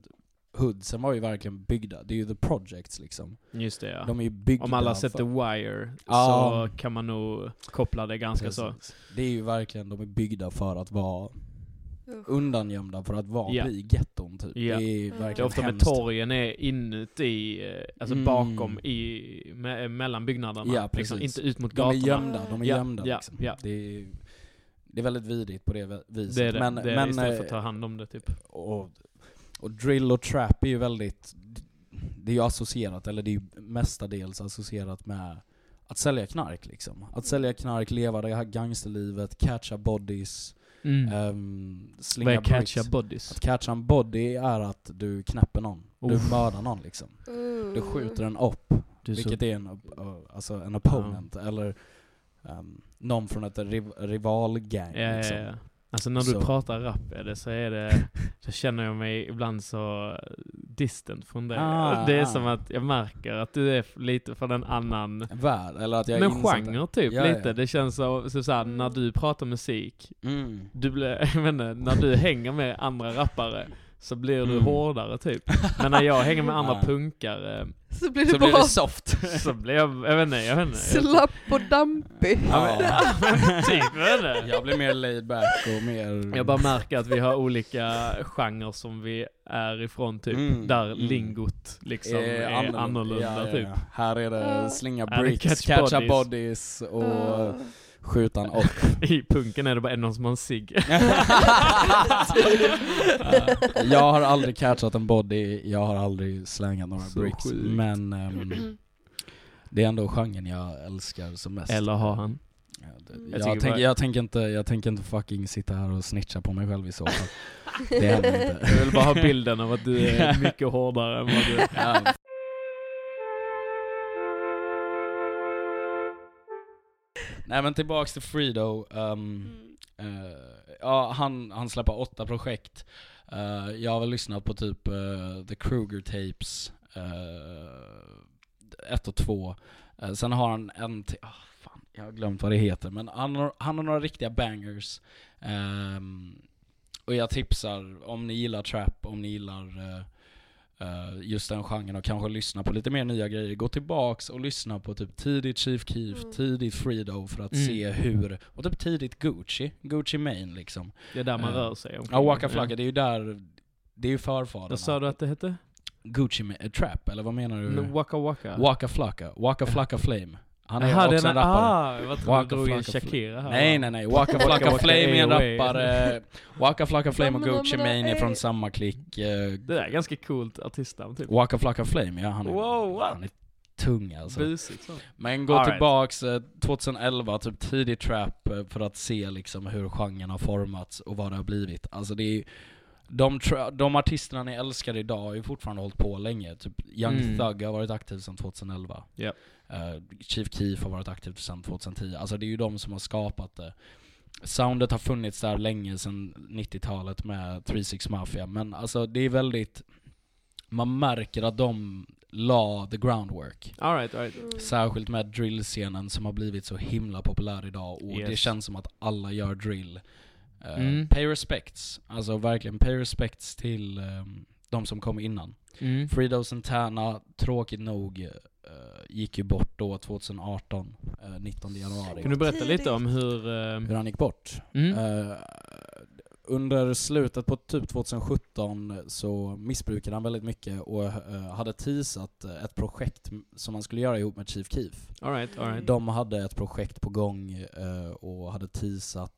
hoodsen var ju verkligen byggda. Det är ju the projects liksom. Just det, ja. De är ju byggda. Om alla sett The Wire så kan man nog koppla det ganska så. Det är ju verkligen, de är byggda för att vara undangömda, för att vara i getton typ. Det är ofta med torgen är inuti, alltså bakom i mellan byggnaderna, liksom, inte ut mot gatorna. De är gömda liksom. Det är väldigt vidigt på det viset. Det är det. Men istället för att ta hand om det typ. Och drill och trap är ju väldigt, det är ju associerat, eller det är ju mestadels associerat med att sälja knark liksom. Att sälja knark, leva det här gangsterlivet, catcha bodies. Slinga bricks. Catcha bodies? Att catcha en body är att du knäpper någon. Du mördar någon liksom. Du skjuter en upp. Vilket så... är en, alltså en opponent. Eller någon från ett rivalgang. Ja, liksom. Ja, ja. Alltså när du pratar rap eller så är det, så känner jag mig ibland så distant från dig. Det är som att jag märker att du är lite från en annan värld, eller att jag men genre typ ja, lite. Ja. Det känns så här, när du pratar musik, du blir, jag vet inte, när du hänger med andra rappare så blir du hårdare typ. Men när jag hänger med andra punkare så blir det, bara... soft. Så blir jag vet inte. Slapp och dampig. Jag blir mer laid back och mer... Jag bara märker att vi har olika genrer som vi är ifrån typ. Där lingot liksom är annorlunda typ. Ja. Här är det slinga bricks, catcha bodies och... skjutan och i punken är det bara någon som man sig. Jag har aldrig catchat en body, jag har aldrig slängat några så bricks sjukt. Men det är ändå genren jag älskar som mest. Eller har han? Jag tänker inte fucking sitta här och snitcha på mig själv i så fall. Det händer inte. Jag vill bara ha bilden av att du är mycket hårdare än vad du är. Nej, men tillbaks till Fredo. Han släpper 8 projekt. Jag har väl lyssnat på typ The Kruger Tapes 1 och 2. Sen har han en till. Jag har glömt vad det heter. Men han har några riktiga bangers. Och jag tipsar, om ni gillar trap, om ni gillar just den genren och kanske lyssna på lite mer nya grejer. Gå tillbaks och lyssna på typ tidigt Chief Keef, tidigt Fredo för att se hur, och typ tidigt Gucci Mane liksom. Det är där man rör sig. Waka Flaka, det är ju där, det är ju förfaderna. Vad sa du att det hette? Gucci Mane, trap, eller vad menar du? No, Waka Flaka Flame. Han är också en rappare. Nej. Waka Flaka Flame är en rappare. Waka Flaka Flame och Gucci Mane är från samma klick. Det där är ganska coolt artistnamn typ. Waka Flaka Flame, ja, han är tung alltså. Busigt, så. Men gå tillbaks 2011, typ tidig trap, för att se liksom hur genren har formats och vad det har blivit. Alltså det är de artisterna ni älskar idag har ju fortfarande hållit på länge. Typ Young Thug har varit aktiv sedan 2011. Yep. Chief Keef har varit aktiv sedan 2010. Alltså det är ju de som har skapat det. Soundet har funnits där länge sedan 90-talet med 3-6 Mafia. Men alltså det är väldigt... Man märker att de la the groundwork. All right. Särskilt med drillscenen som har blivit så himla populär idag. Och det känns som att alla gör drill. Pay respects, alltså verkligen pay respects till de som kom innan. Fredo Santana, tråkigt nog, gick ju bort då 2018, 19 januari. Kan du berätta lite om hur han gick bort? Under slutet på typ 2017 så missbrukade han väldigt mycket och hade teasat ett projekt som han skulle göra ihop med Chief Keef. All right. De hade ett projekt på gång och hade teasat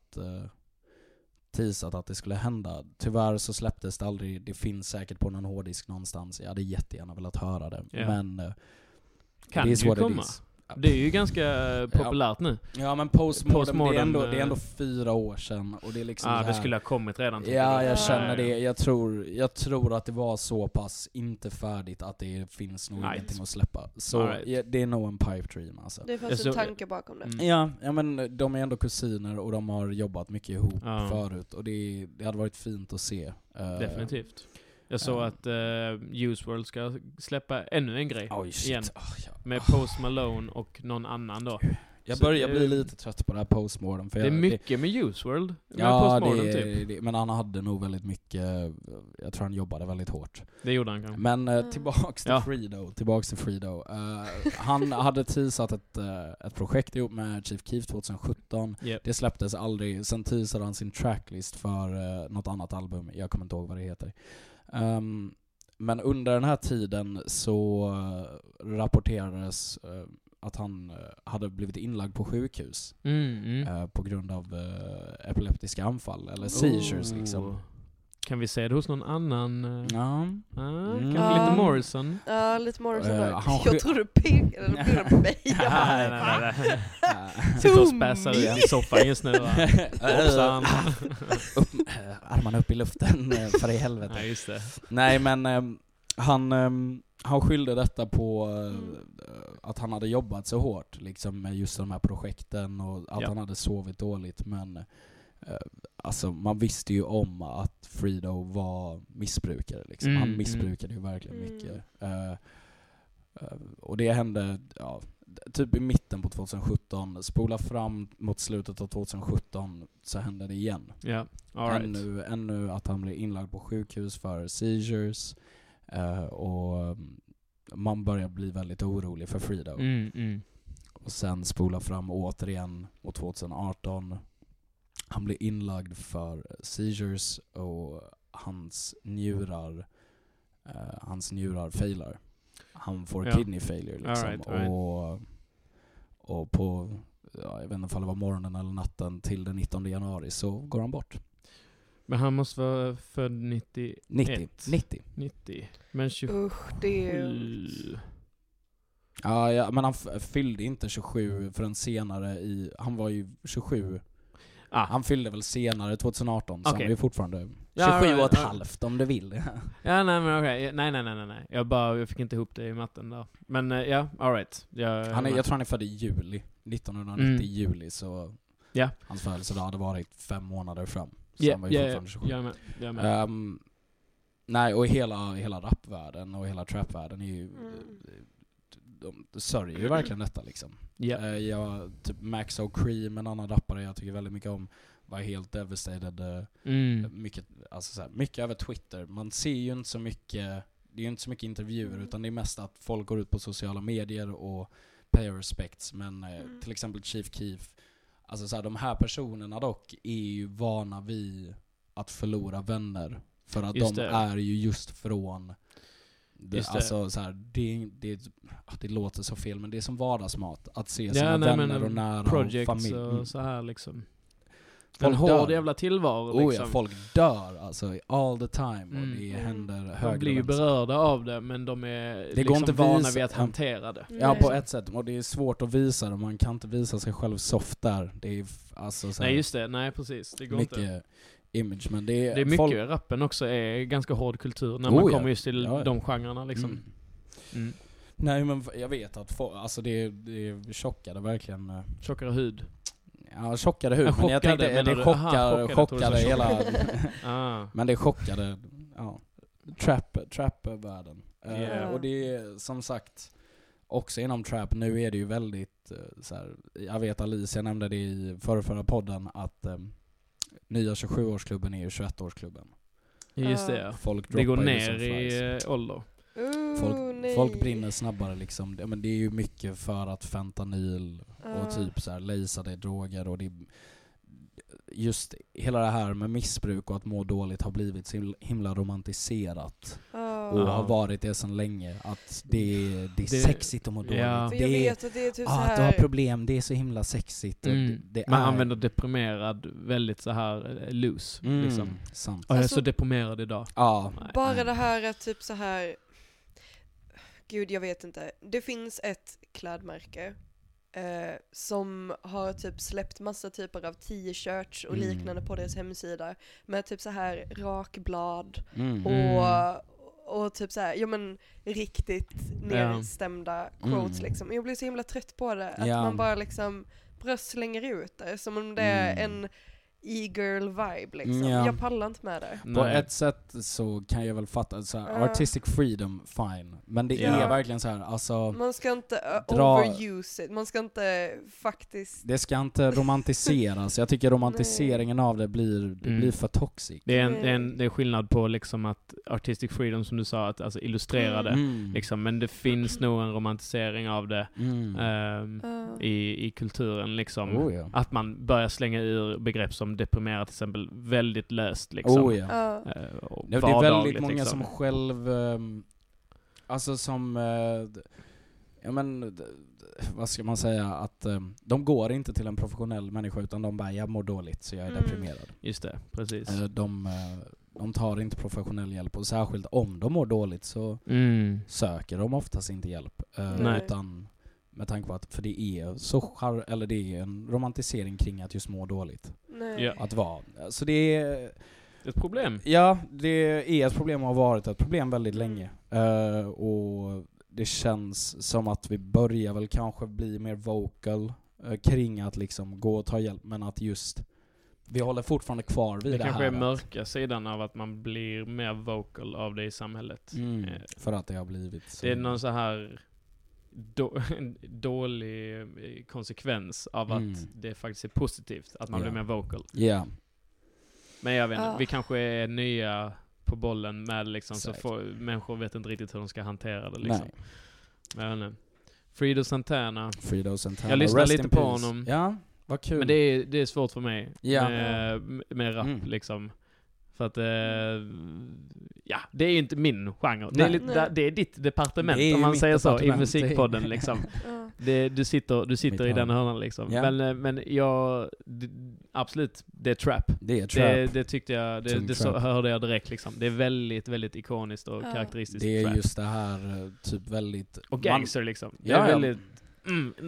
att det skulle hända. Tyvärr så släpptes det aldrig. Det finns säkert på någon hårddisk någonstans. Jag hade jättegärna velat höra det. Yeah. Men kan det ju komma. Det är ju ganska populärt nu. Ja, men Postmodern, det är ändå 4 år sedan. Och det är liksom det skulle ha kommit redan. Ja, jag känner det. Jag tror att det var så pass inte färdigt att det finns nog ingenting att släppa. Så det är nog en pipe dream. Alltså. Det fanns en tanke bakom det. Ja, men de är ändå kusiner och de har jobbat mycket ihop förut. Och det hade varit fint att se. Definitivt. Jag såg att Useworld ska släppa ännu en grej igen. Med Post Malone och någon annan då. Jag blir lite trött på det här Postmodern. För det är mycket med Useworld. Ja, typ. Men han hade nog väldigt mycket... Jag tror han jobbade väldigt hårt. Det gjorde han kanske. Men tillbaks till Fredo. Han hade teasat ett projekt ihop med Chief Keef 2017. Yep. Det släpptes aldrig. Sen teasade han sin tracklist för något annat album. Jag kommer inte ihåg vad det heter. Men under den här tiden så rapporterades att han hade blivit inlagd på sjukhus på grund av epileptiska anfall eller seizures liksom. Kan vi se det hos någon annan? Kanske lite Morrison? Ja, lite Morrison. Jag tror du pekade eller pekade på mig. Nej. Sitter och späsar i en soffa just nu. Armarna upp i luften för i helvete. Nej, just det. Nej, men han skyllde detta på att han hade jobbat så hårt liksom med just de här projekten och att han hade sovit dåligt, men alltså man visste ju om att Fredo var missbrukare liksom. Han missbrukade ju verkligen mycket. Och det hände typ i mitten på 2017. Spola fram mot slutet av 2017 så hände det igen. Yeah. All right. Ännu att han blev inlagd på sjukhus för seizures. Och man börjar bli väldigt orolig för Fredo. Och sen spola fram återigen mot 2018. Han blev inlagd för seizures och hans njurar failar. Han får kidney failure liksom. All right. Och på jag vet inte om det var morgonen eller natten till den 19 januari så går han bort. Men han måste vara född 91. 90. Men 27. Usch, det är... Ja, men han fyllde inte 27 förrän senare han var ju 27. Han fyllde väl senare 2018, så han är fortfarande 27 och ett halvt om du vill. Nej. Jag fick inte ihop det i matten där. Men all right. Jag tror han är född i juli 1990 i juli, så hans födelsedag hade varit 5 månader fram. Så han var ju fortfarande 27. Nej, och hela rapvärlden och hela trapvärlden är ju de sörjer ju verkligen detta liksom. Yeah. Jag typ Max O'Cream, en annan rappare jag tycker väldigt mycket om, var helt devastated. Mycket, alltså så här, mycket över Twitter. Man ser ju inte så mycket, det är ju inte så mycket intervjuer, utan det är mest att folk går ut på sociala medier och pay respects, men till exempel Chief Keef, alltså så här, de här personerna dock är ju vana vid att förlora vänner för att just de det. Är ju just från det, alltså, så här, det låter så fel, men det är som vardagsmat att se sina vänner och nära projects och familj. Och så här liksom. En hård jävla tillvaro liksom. Oh ja, folk dör alltså all the time och det händer högre. De blir ju berörda av det, men de är det liksom går inte vana vid att hantera det. Ja, på ett sätt, och det är svårt att visa det. Man kan inte visa sig själv soft där. Det är alltså så här, nej just det, nej precis, det går mycket, inte. Image, men det är mycket rappen också är ganska hård kultur när man kommer just till de genrerna liksom. Nej, men jag vet att alltså det chockade verkligen. Chockade hud. Ja, chockade hud, men jag tänkte det chockade hela. Men det chockade trap världen. Och det är som sagt också inom trap nu är det ju väldigt så här, jag vet Alicia nämnde det i förra podden att nya 27-årsklubben är ju 21-årsklubben. Just det, ja. Folk det går ner i ålder. Folk brinner snabbare liksom. Men det är ju mycket för att fentanyl och typ så här lejsade droger och det just hela det här med missbruk och att må dåligt har blivit så himla romantiserat. Och har varit det sedan länge att det är sexigt att må dåligt. Ja. Det, jag vet att det är typ så här. Att du har problem, det är så himla sexigt. Det man använder deprimerad väldigt så här loose liksom. Sant. Jag är så deprimerad idag. Bara det här är typ så här. Gud, jag vet inte. Det finns ett klädmärke som har typ släppt massa typer av t-shirts och liknande på deras hemsida med typ så här rakblad och typ så här, ja men riktigt nedstämda quotes liksom. Jag blir så himla trött på det att man bara liksom slänger ut det som om det är en e-girl vibe liksom. Jag pallar inte med det. På ett sätt så kan jag väl fatta så här, artistic freedom fine, men det är verkligen så här alltså, man ska inte overuse it. Man ska inte faktiskt det ska inte romantiseras. Jag tycker romantiseringen av det blir för toxic. Det är skillnad på liksom att artistic freedom som du sa att alltså illustrera det liksom, men det finns nog en romantisering av det i kulturen liksom att man börjar slänga ur begrepp som deprimerar till exempel väldigt löst liksom. Det är väldigt många liksom. Som själv alltså som ja men vad ska man säga att de går inte till en professionell människa utan de bara jag mår dåligt så jag är deprimerad. Just det, precis. De de tar inte professionell hjälp, och särskilt om de mår dåligt så söker de oftast inte hjälp. Utan med tanke på att, för det är så eller det är en romantisering kring att just må dåligt. Nej. Att vara. Så det är ett problem. Ja, det är ett problem och har varit ett problem väldigt länge. Och det känns som att vi börjar väl kanske bli mer vocal kring att liksom gå och ta hjälp, men att just vi håller fortfarande kvar vid det här. Det kanske är mörka sidan av att man blir mer vocal av det i samhället. För att det har blivit så. Det är någon så här dålig konsekvens av att det faktiskt är positivt att man blir mer vocal. Yeah. Men jag vet inte, vi kanske är nya på bollen med liksom, så får, människor vet inte riktigt hur de ska hantera det liksom. Men Fredo Santana. Jag lyssnar lite på honom. Ja. Vad kul. Men det är svårt för mig med rap liksom. För att det är inte min genre. Det är ditt departement, är om man säger så, i musikpodden liksom. Du sitter i den hörnan liksom. Yeah. Men jag absolut, det är trap. Det tyckte jag, det hörde jag direkt liksom. Det är väldigt väldigt ikoniskt och karaktäristiskt. Det är trap. Just det här typ väldigt och gangster liksom. Det är väldigt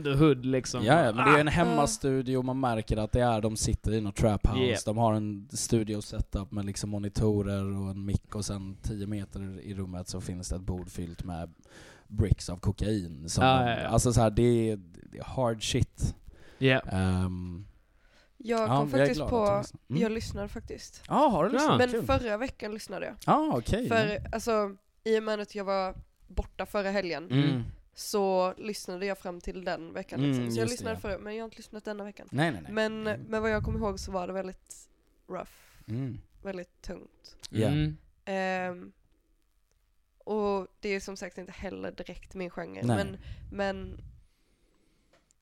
the hood liksom. Ja, men det är en hemmastudio. Man märker att de sitter i något trap house. Yeah. De har en studio setup med liksom monitorer och en mick, och sen 10 meter i rummet så finns det ett bord fyllt med bricks av kokain. Alltså så här, det är hard shit. Yeah. Jag kom faktiskt jag på, jag lyssnar faktiskt. Har du lyssnat? Men kul. Förra veckan lyssnade jag. Okej. För alltså, i och med att jag var borta förra helgen så lyssnade jag fram till den veckan liksom. Så jag lyssnade förra, men jag har inte lyssnat denna veckan. Nej. Men vad jag kommer ihåg så var det väldigt rough. Väldigt tungt. Och det är som sagt inte heller direkt min genre. Men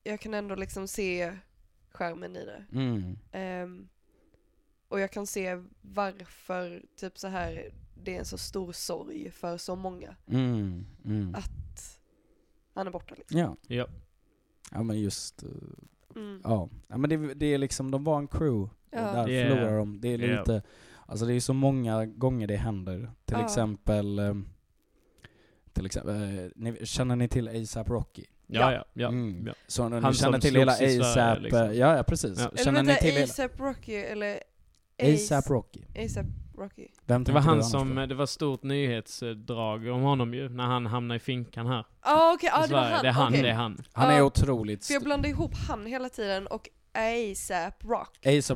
jag kan ändå liksom se skärmen i det. Och jag kan se varför typ så här, det är en så stor sorg för så många. Att han är borta liksom. Ja men just ja men det är liksom, de var en crew där förlorar de. Det är lite alltså det är så många gånger det händer. Till exempel känner ni till A$AP Rocky? Ja. Mm. Så ni känner till hela A$AP liksom. Ja, precis. Ja. Känner ni till A$AP Rocky eller A$AP Rocky? Det var han som det var stort nyhetsdrag om honom ju när han hamnade i finkan här. Det är han. Han är otroligt. För jag blandade ihop han hela tiden och A$AP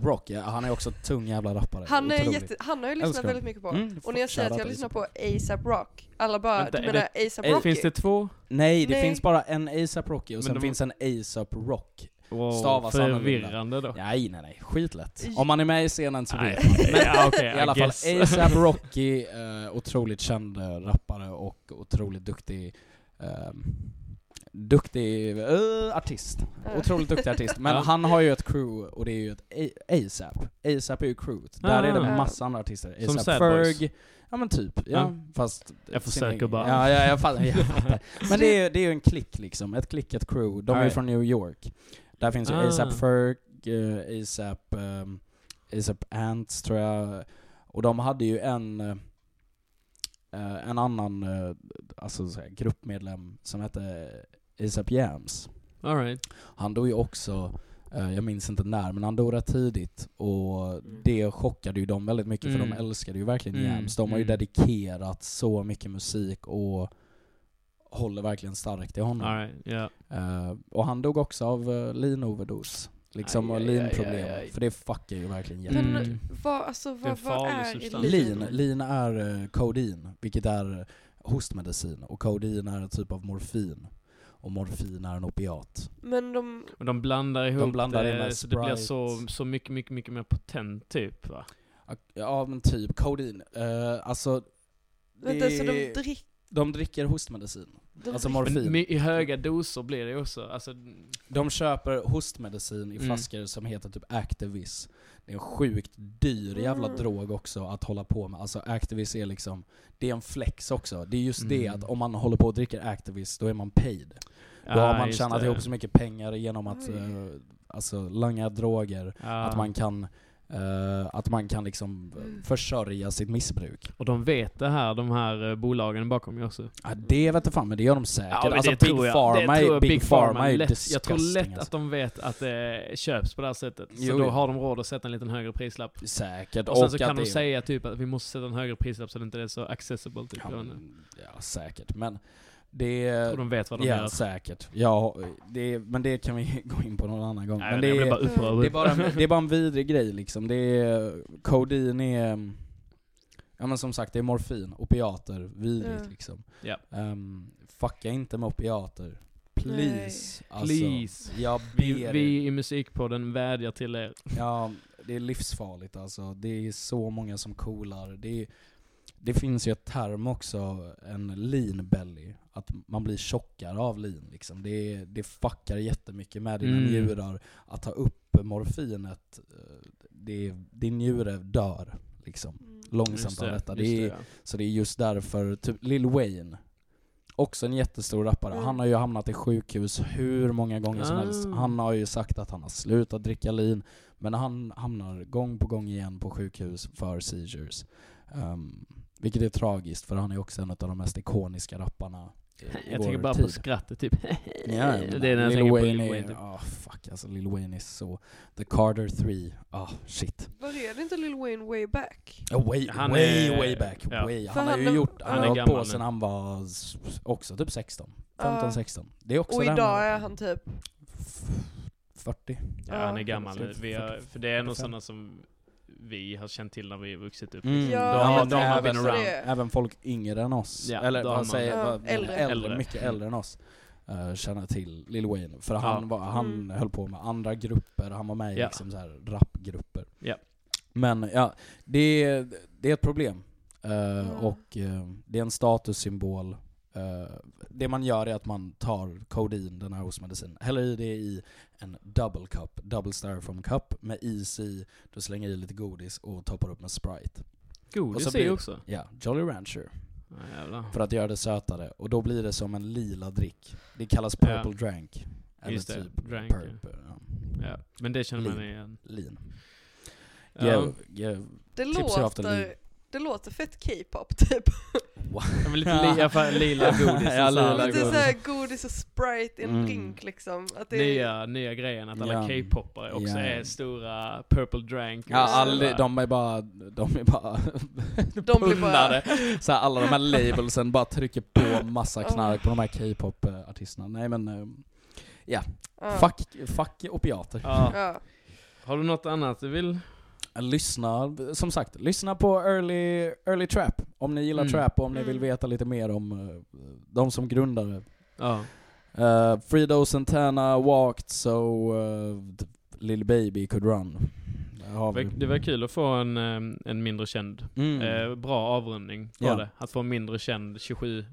Rocky, ja, han är också tung jävla rappare. Han har ju lyssnat väldigt mycket på. Och när jag säger att jag lyssnar på A$AP Rock, alla bara, vänta, du menar A$AP Rocky? Finns det två? Nej, det finns bara en A$AP Rocky och sen finns en A$AP Rock. Wow, stavas förvirrande då. Nej, skitlätt. Om man är med i scenen så vet man. Men i alla fall, A$AP Rocky, otroligt känd rappare och otroligt duktig artist, men han har ju ett crew och det är ju ett A$AP är ju crewet. Där är det en massa andra artister, A$AP Ferg, ja men typ, fast jag försöker bara. Jag fattar. Men det är ju en klick liksom, ett crew. De är från New York. Där finns ju A$AP Ferg, A$AP Ants tror jag, och de hade ju en annan gruppmedlem som hette A$AP Jams. All right. Han dog ju också, jag minns inte när, men han dog rätt tidigt och det chockade ju dem väldigt mycket för de älskade ju verkligen Jams. De har ju dedikerat så mycket musik och håller verkligen starkt i honom. All right. Och han dog också av lean-overdose. Liksom lean-problem. För det fuckar ju verkligen jättemycket. Men vad är lean? Lean är kodein, vilket är hostmedicin. Och kodein är en typ av morfin. Och morfin är en opiat. Men de blandar ihop, det så det blir så mycket mer potent typ, va? Ja, men typ kodein. Vänta, så de dricker hostmedicin. Alltså morfin. I höga doser blir det också. Alltså, de köper hostmedicin i flaskor som heter typ Activis. Det är en sjukt dyr jävla drog också att hålla på med. Alltså Activis är liksom, det är en flex också. Det är just det att om man håller på och dricker Activis, då är man paid. Då har man tjänat ihop så mycket pengar genom att langa droger. Att man kan Att man kan liksom försörja sitt missbruk. Och de vet det här, de här bolagen bakom mig också. Ja, det vet jag fan, men det gör de säkert. Ja, alltså Big Pharma, är lätt, jag tror lätt att de vet att det köps på det här sättet. Så då har de råd att sätta en liten högre prislapp. Säkert. Och sen så kan de säga typ att vi måste sätta en högre prislapp så det inte är så accessible. Typ. Ja, ja, säkert. Men det, jag tror de vet vad de gör. Säkert. Ja, det, men det kan vi gå in på någon annan gång. Nej, men det, är, bara det är bara en vidrig grej liksom. Det är, kodein är, ja, men som sagt, det är morfin, opiater, vidrigt liksom. Yeah. Fucka inte med opiater. Please. Alltså, please. Jag ber. Vi i musikpodden vädjar till er. Ja, det är livsfarligt alltså. Det är så många som coolar. Det finns ju ett term också, en lean belly, att man blir tjockare av lean liksom. Det fuckar jättemycket med dina njurar att ta upp morfinet. Din njure dör liksom långsamt av detta. Så det är just därför typ Lil Wayne, också en jättestor rappare. Han har ju hamnat i sjukhus hur många gånger som helst. Han har ju sagt att han har slutat dricka lean, men han hamnar gång på gång igen på sjukhus för seizures. Vilket är tragiskt, för han är också en av de mest ikoniska rapparna i jag tänker bara tid. På skrattet typ. Ja, det är när Lil Wayne är, typ. Fuck alltså, Lil Wayne är så The Carter 3, shit. Var är det inte Lil Wayne way back? Way back. Han har på sen han var också typ 15-16. Det är också. Och idag är han typ 40. Ja, han är gammal nu. För det är nog sådana som vi har känt till när vi vuxit upp. Även folk yngre än oss, eller man säger äldre, mycket äldre än oss, känner till Lil Wayne, för han höll på med andra grupper, han var med i liksom så här rapgrupper. Men ja, det är ett problem. Och det är en statussymbol. Det man gör är att man tar kodein, den här hostmedicin, häller i det i en double styrofoam cup med is i, du slänger i lite godis och toppar upp med Sprite. Godis och så blir, också? Ja, Jolly Rancher. För att göra det sötare. Och då blir det som en lila drick. Det kallas purple drank. Eller just det, typ drank. Purple, ja. Men det känner man igen. Lean. Det låter... Det låter fett K-pop typ. Wow. Ja, men lite lila godis. Det är så här godis och Sprite i en drink liksom. Att det nya grejen att alla K-popare också är stora purple drank. Ja, de är bara pundade. Så här, alla de här labelsen bara trycker på massa knark på de här K-pop-artisterna. Nej men, ja. Fuck opiater. Har du något annat du vill... Lyssna på early trap om ni gillar trap och om ni vill veta lite mer om de som grundade. Fredo Santana walked so Lil Baby could run. Det var kul att få en mindre känd bra avrundning på det, att få en mindre känd 27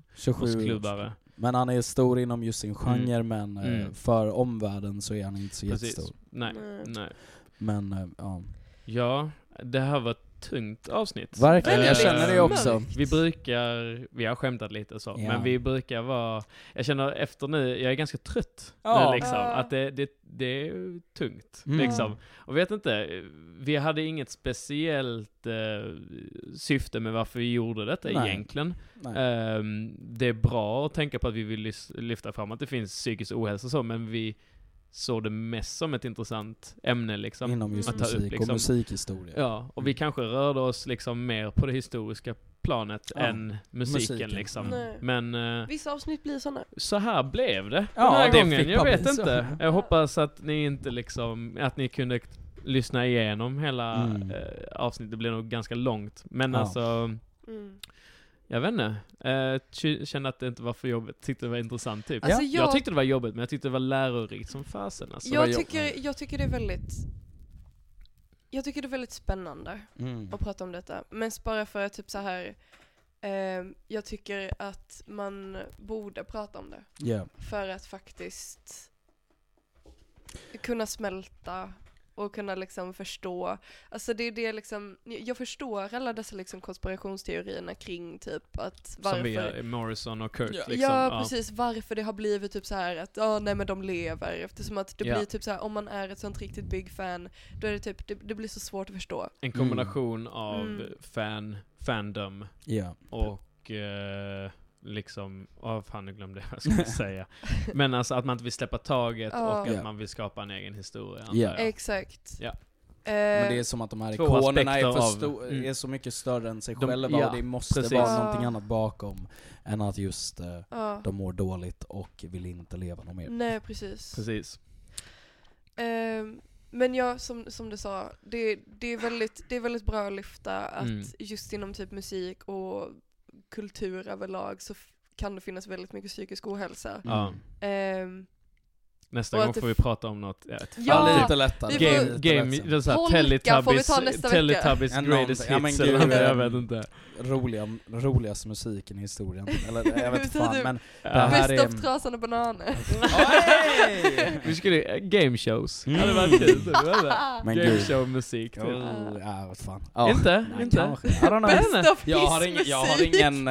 klubbare. Men han är stor inom just sin genre, men för omvärlden så är han inte så jättestor. Nej. Men ja, det här var ett tungt avsnitt. Verkligen, jag känner det också. Vi har skämtat lite så, men vi brukar vara, jag känner efter nu, jag är ganska trött nu, liksom, att det är tungt liksom. Och vet inte, vi hade inget speciellt syfte med varför vi gjorde detta egentligen. Det är bra att tänka på att vi vill lyfta fram att det finns psykisk ohälsa och så, men vi så det mest som ett intressant ämne liksom, inom just att musik ta upp, liksom. Och musikhistoria. Ja, och vi kanske rörde oss liksom mer på det historiska planet än musiken. Liksom. Men vissa avsnitt blir såna. Så här blev det den här gången. Jag vet inte. Jag hoppas att ni inte liksom, att ni kunde lyssna igenom hela avsnittet. Det blev nog ganska långt. Men alltså... Jag vet inte. Kände att det inte var för jobbigt. Tyckte det var intressant typ. Alltså jag tyckte det var jobbigt, men jag tyckte det var lärorikt som fasen. Alltså. Jag tycker det är väldigt spännande att prata om detta. Men bara för att typ så här... jag tycker att man borde prata om det. För att faktiskt kunna smälta och kunna liksom förstå, alltså det är det liksom, jag förstår alla dessa liksom konspirationsteorierna kring typ att varför, som vi är Morrison och Kurt, ja, liksom, ja precis, varför det har blivit typ så här att nej men de lever, eftersom att det blir typ så här, om man är ett sånt riktigt big fan då är det typ, det blir så svårt att förstå. En kombination av fandom och liksom, fan jag glömde vad jag skulle säga. Men alltså att man inte vill släppa taget och att man vill skapa en egen historia. Exakt. Men det är som att de här ikonerna är så mycket större än sig själva och det måste vara någonting annat bakom än att just de mår dåligt och vill inte leva någon mer. Nej, precis. Men jag, som du sa, det är väldigt bra att lyfta att just inom typ musik och kultur överlag så kan det finnas väldigt mycket psykisk ohälsa. Nästa gång får vi prata om något. Lite lättare. Game så Teletubbies greatest hits eller jag vet inte. Roligaste musiken i historien eller jag vet inte fan, men det här är Trasan och bananer. Vi skulle game shows. Det var kul. Game show musik. Vad fan. Inte. I don't know. Jag har ingen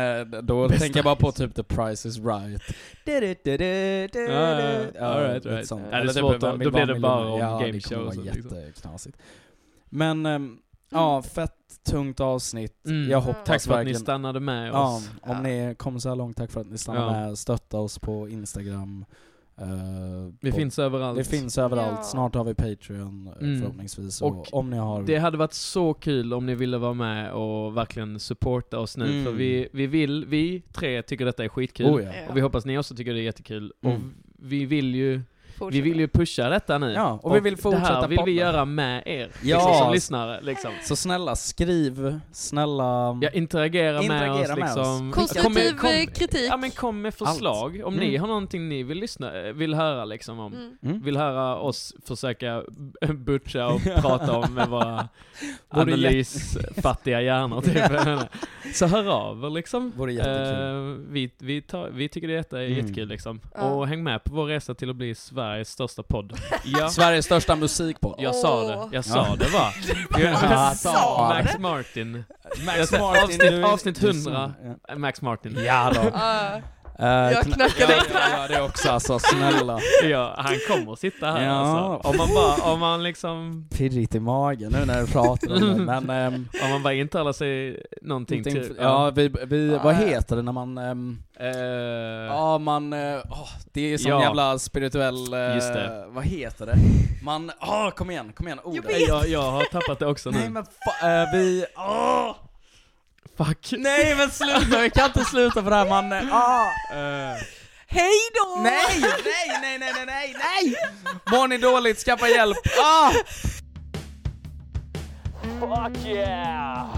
då tänker jag bara på typ The Price is Right. Right. Eller svårt, då blir det bara om game shows. Jätteknasigt. Men fett tungt avsnitt. Jag hoppas tack för att ni stannade med oss. Om ni kom så här långt, tack för att ni stannade med. Stötta oss på Instagram. Vi finns överallt. Snart har vi Patreon förhoppningsvis. Och om ni har... Det hade varit så kul om ni ville vara med och verkligen supporta oss nu. För vi tre tycker detta är skitkul. Och vi hoppas ni också tycker det är jättekul. Och vi vill ju pusha detta nu. Ja, och vi vill fortsätta. Det här vill vi göra med er som lyssnare. Liksom. Så snälla skriv, snälla interagera med oss. Liksom. Konstruktiv kritik. Ja, men kom med förslag. Om ni har någonting ni vill höra liksom om. Vill höra oss försöka butcha och prata om med våra analysfattiga hjärnor. Typ. Så hör av liksom. Vi tycker detta är jättekul liksom. Och häng med på vår resa till att bli Sveriges största podd. Sveriges största musikpodd. Jag sa det va. Max Martin avsnitt 100. Max Martin. Ja då. Jag knackade. Ja, det också alltså, snälla. Han kommer att sitta här alltså. Om man liksom pirrigt i magen nu när du pratar om det, men om man bara inte talar sig någonting till. Vi vad heter det när man det är som jävla spirituell just det. Vad heter det? Man kom igen ordet. Jag har tappat det också nu. Nej men vi fuck. Nej men sluta, jag kan inte sluta på det här man. Hej då. Nej. Mår ni dåligt, skaffa hjälp. Fuck yeah.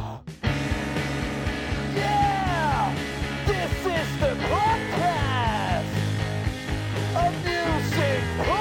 Yeah. This is the podcast of music.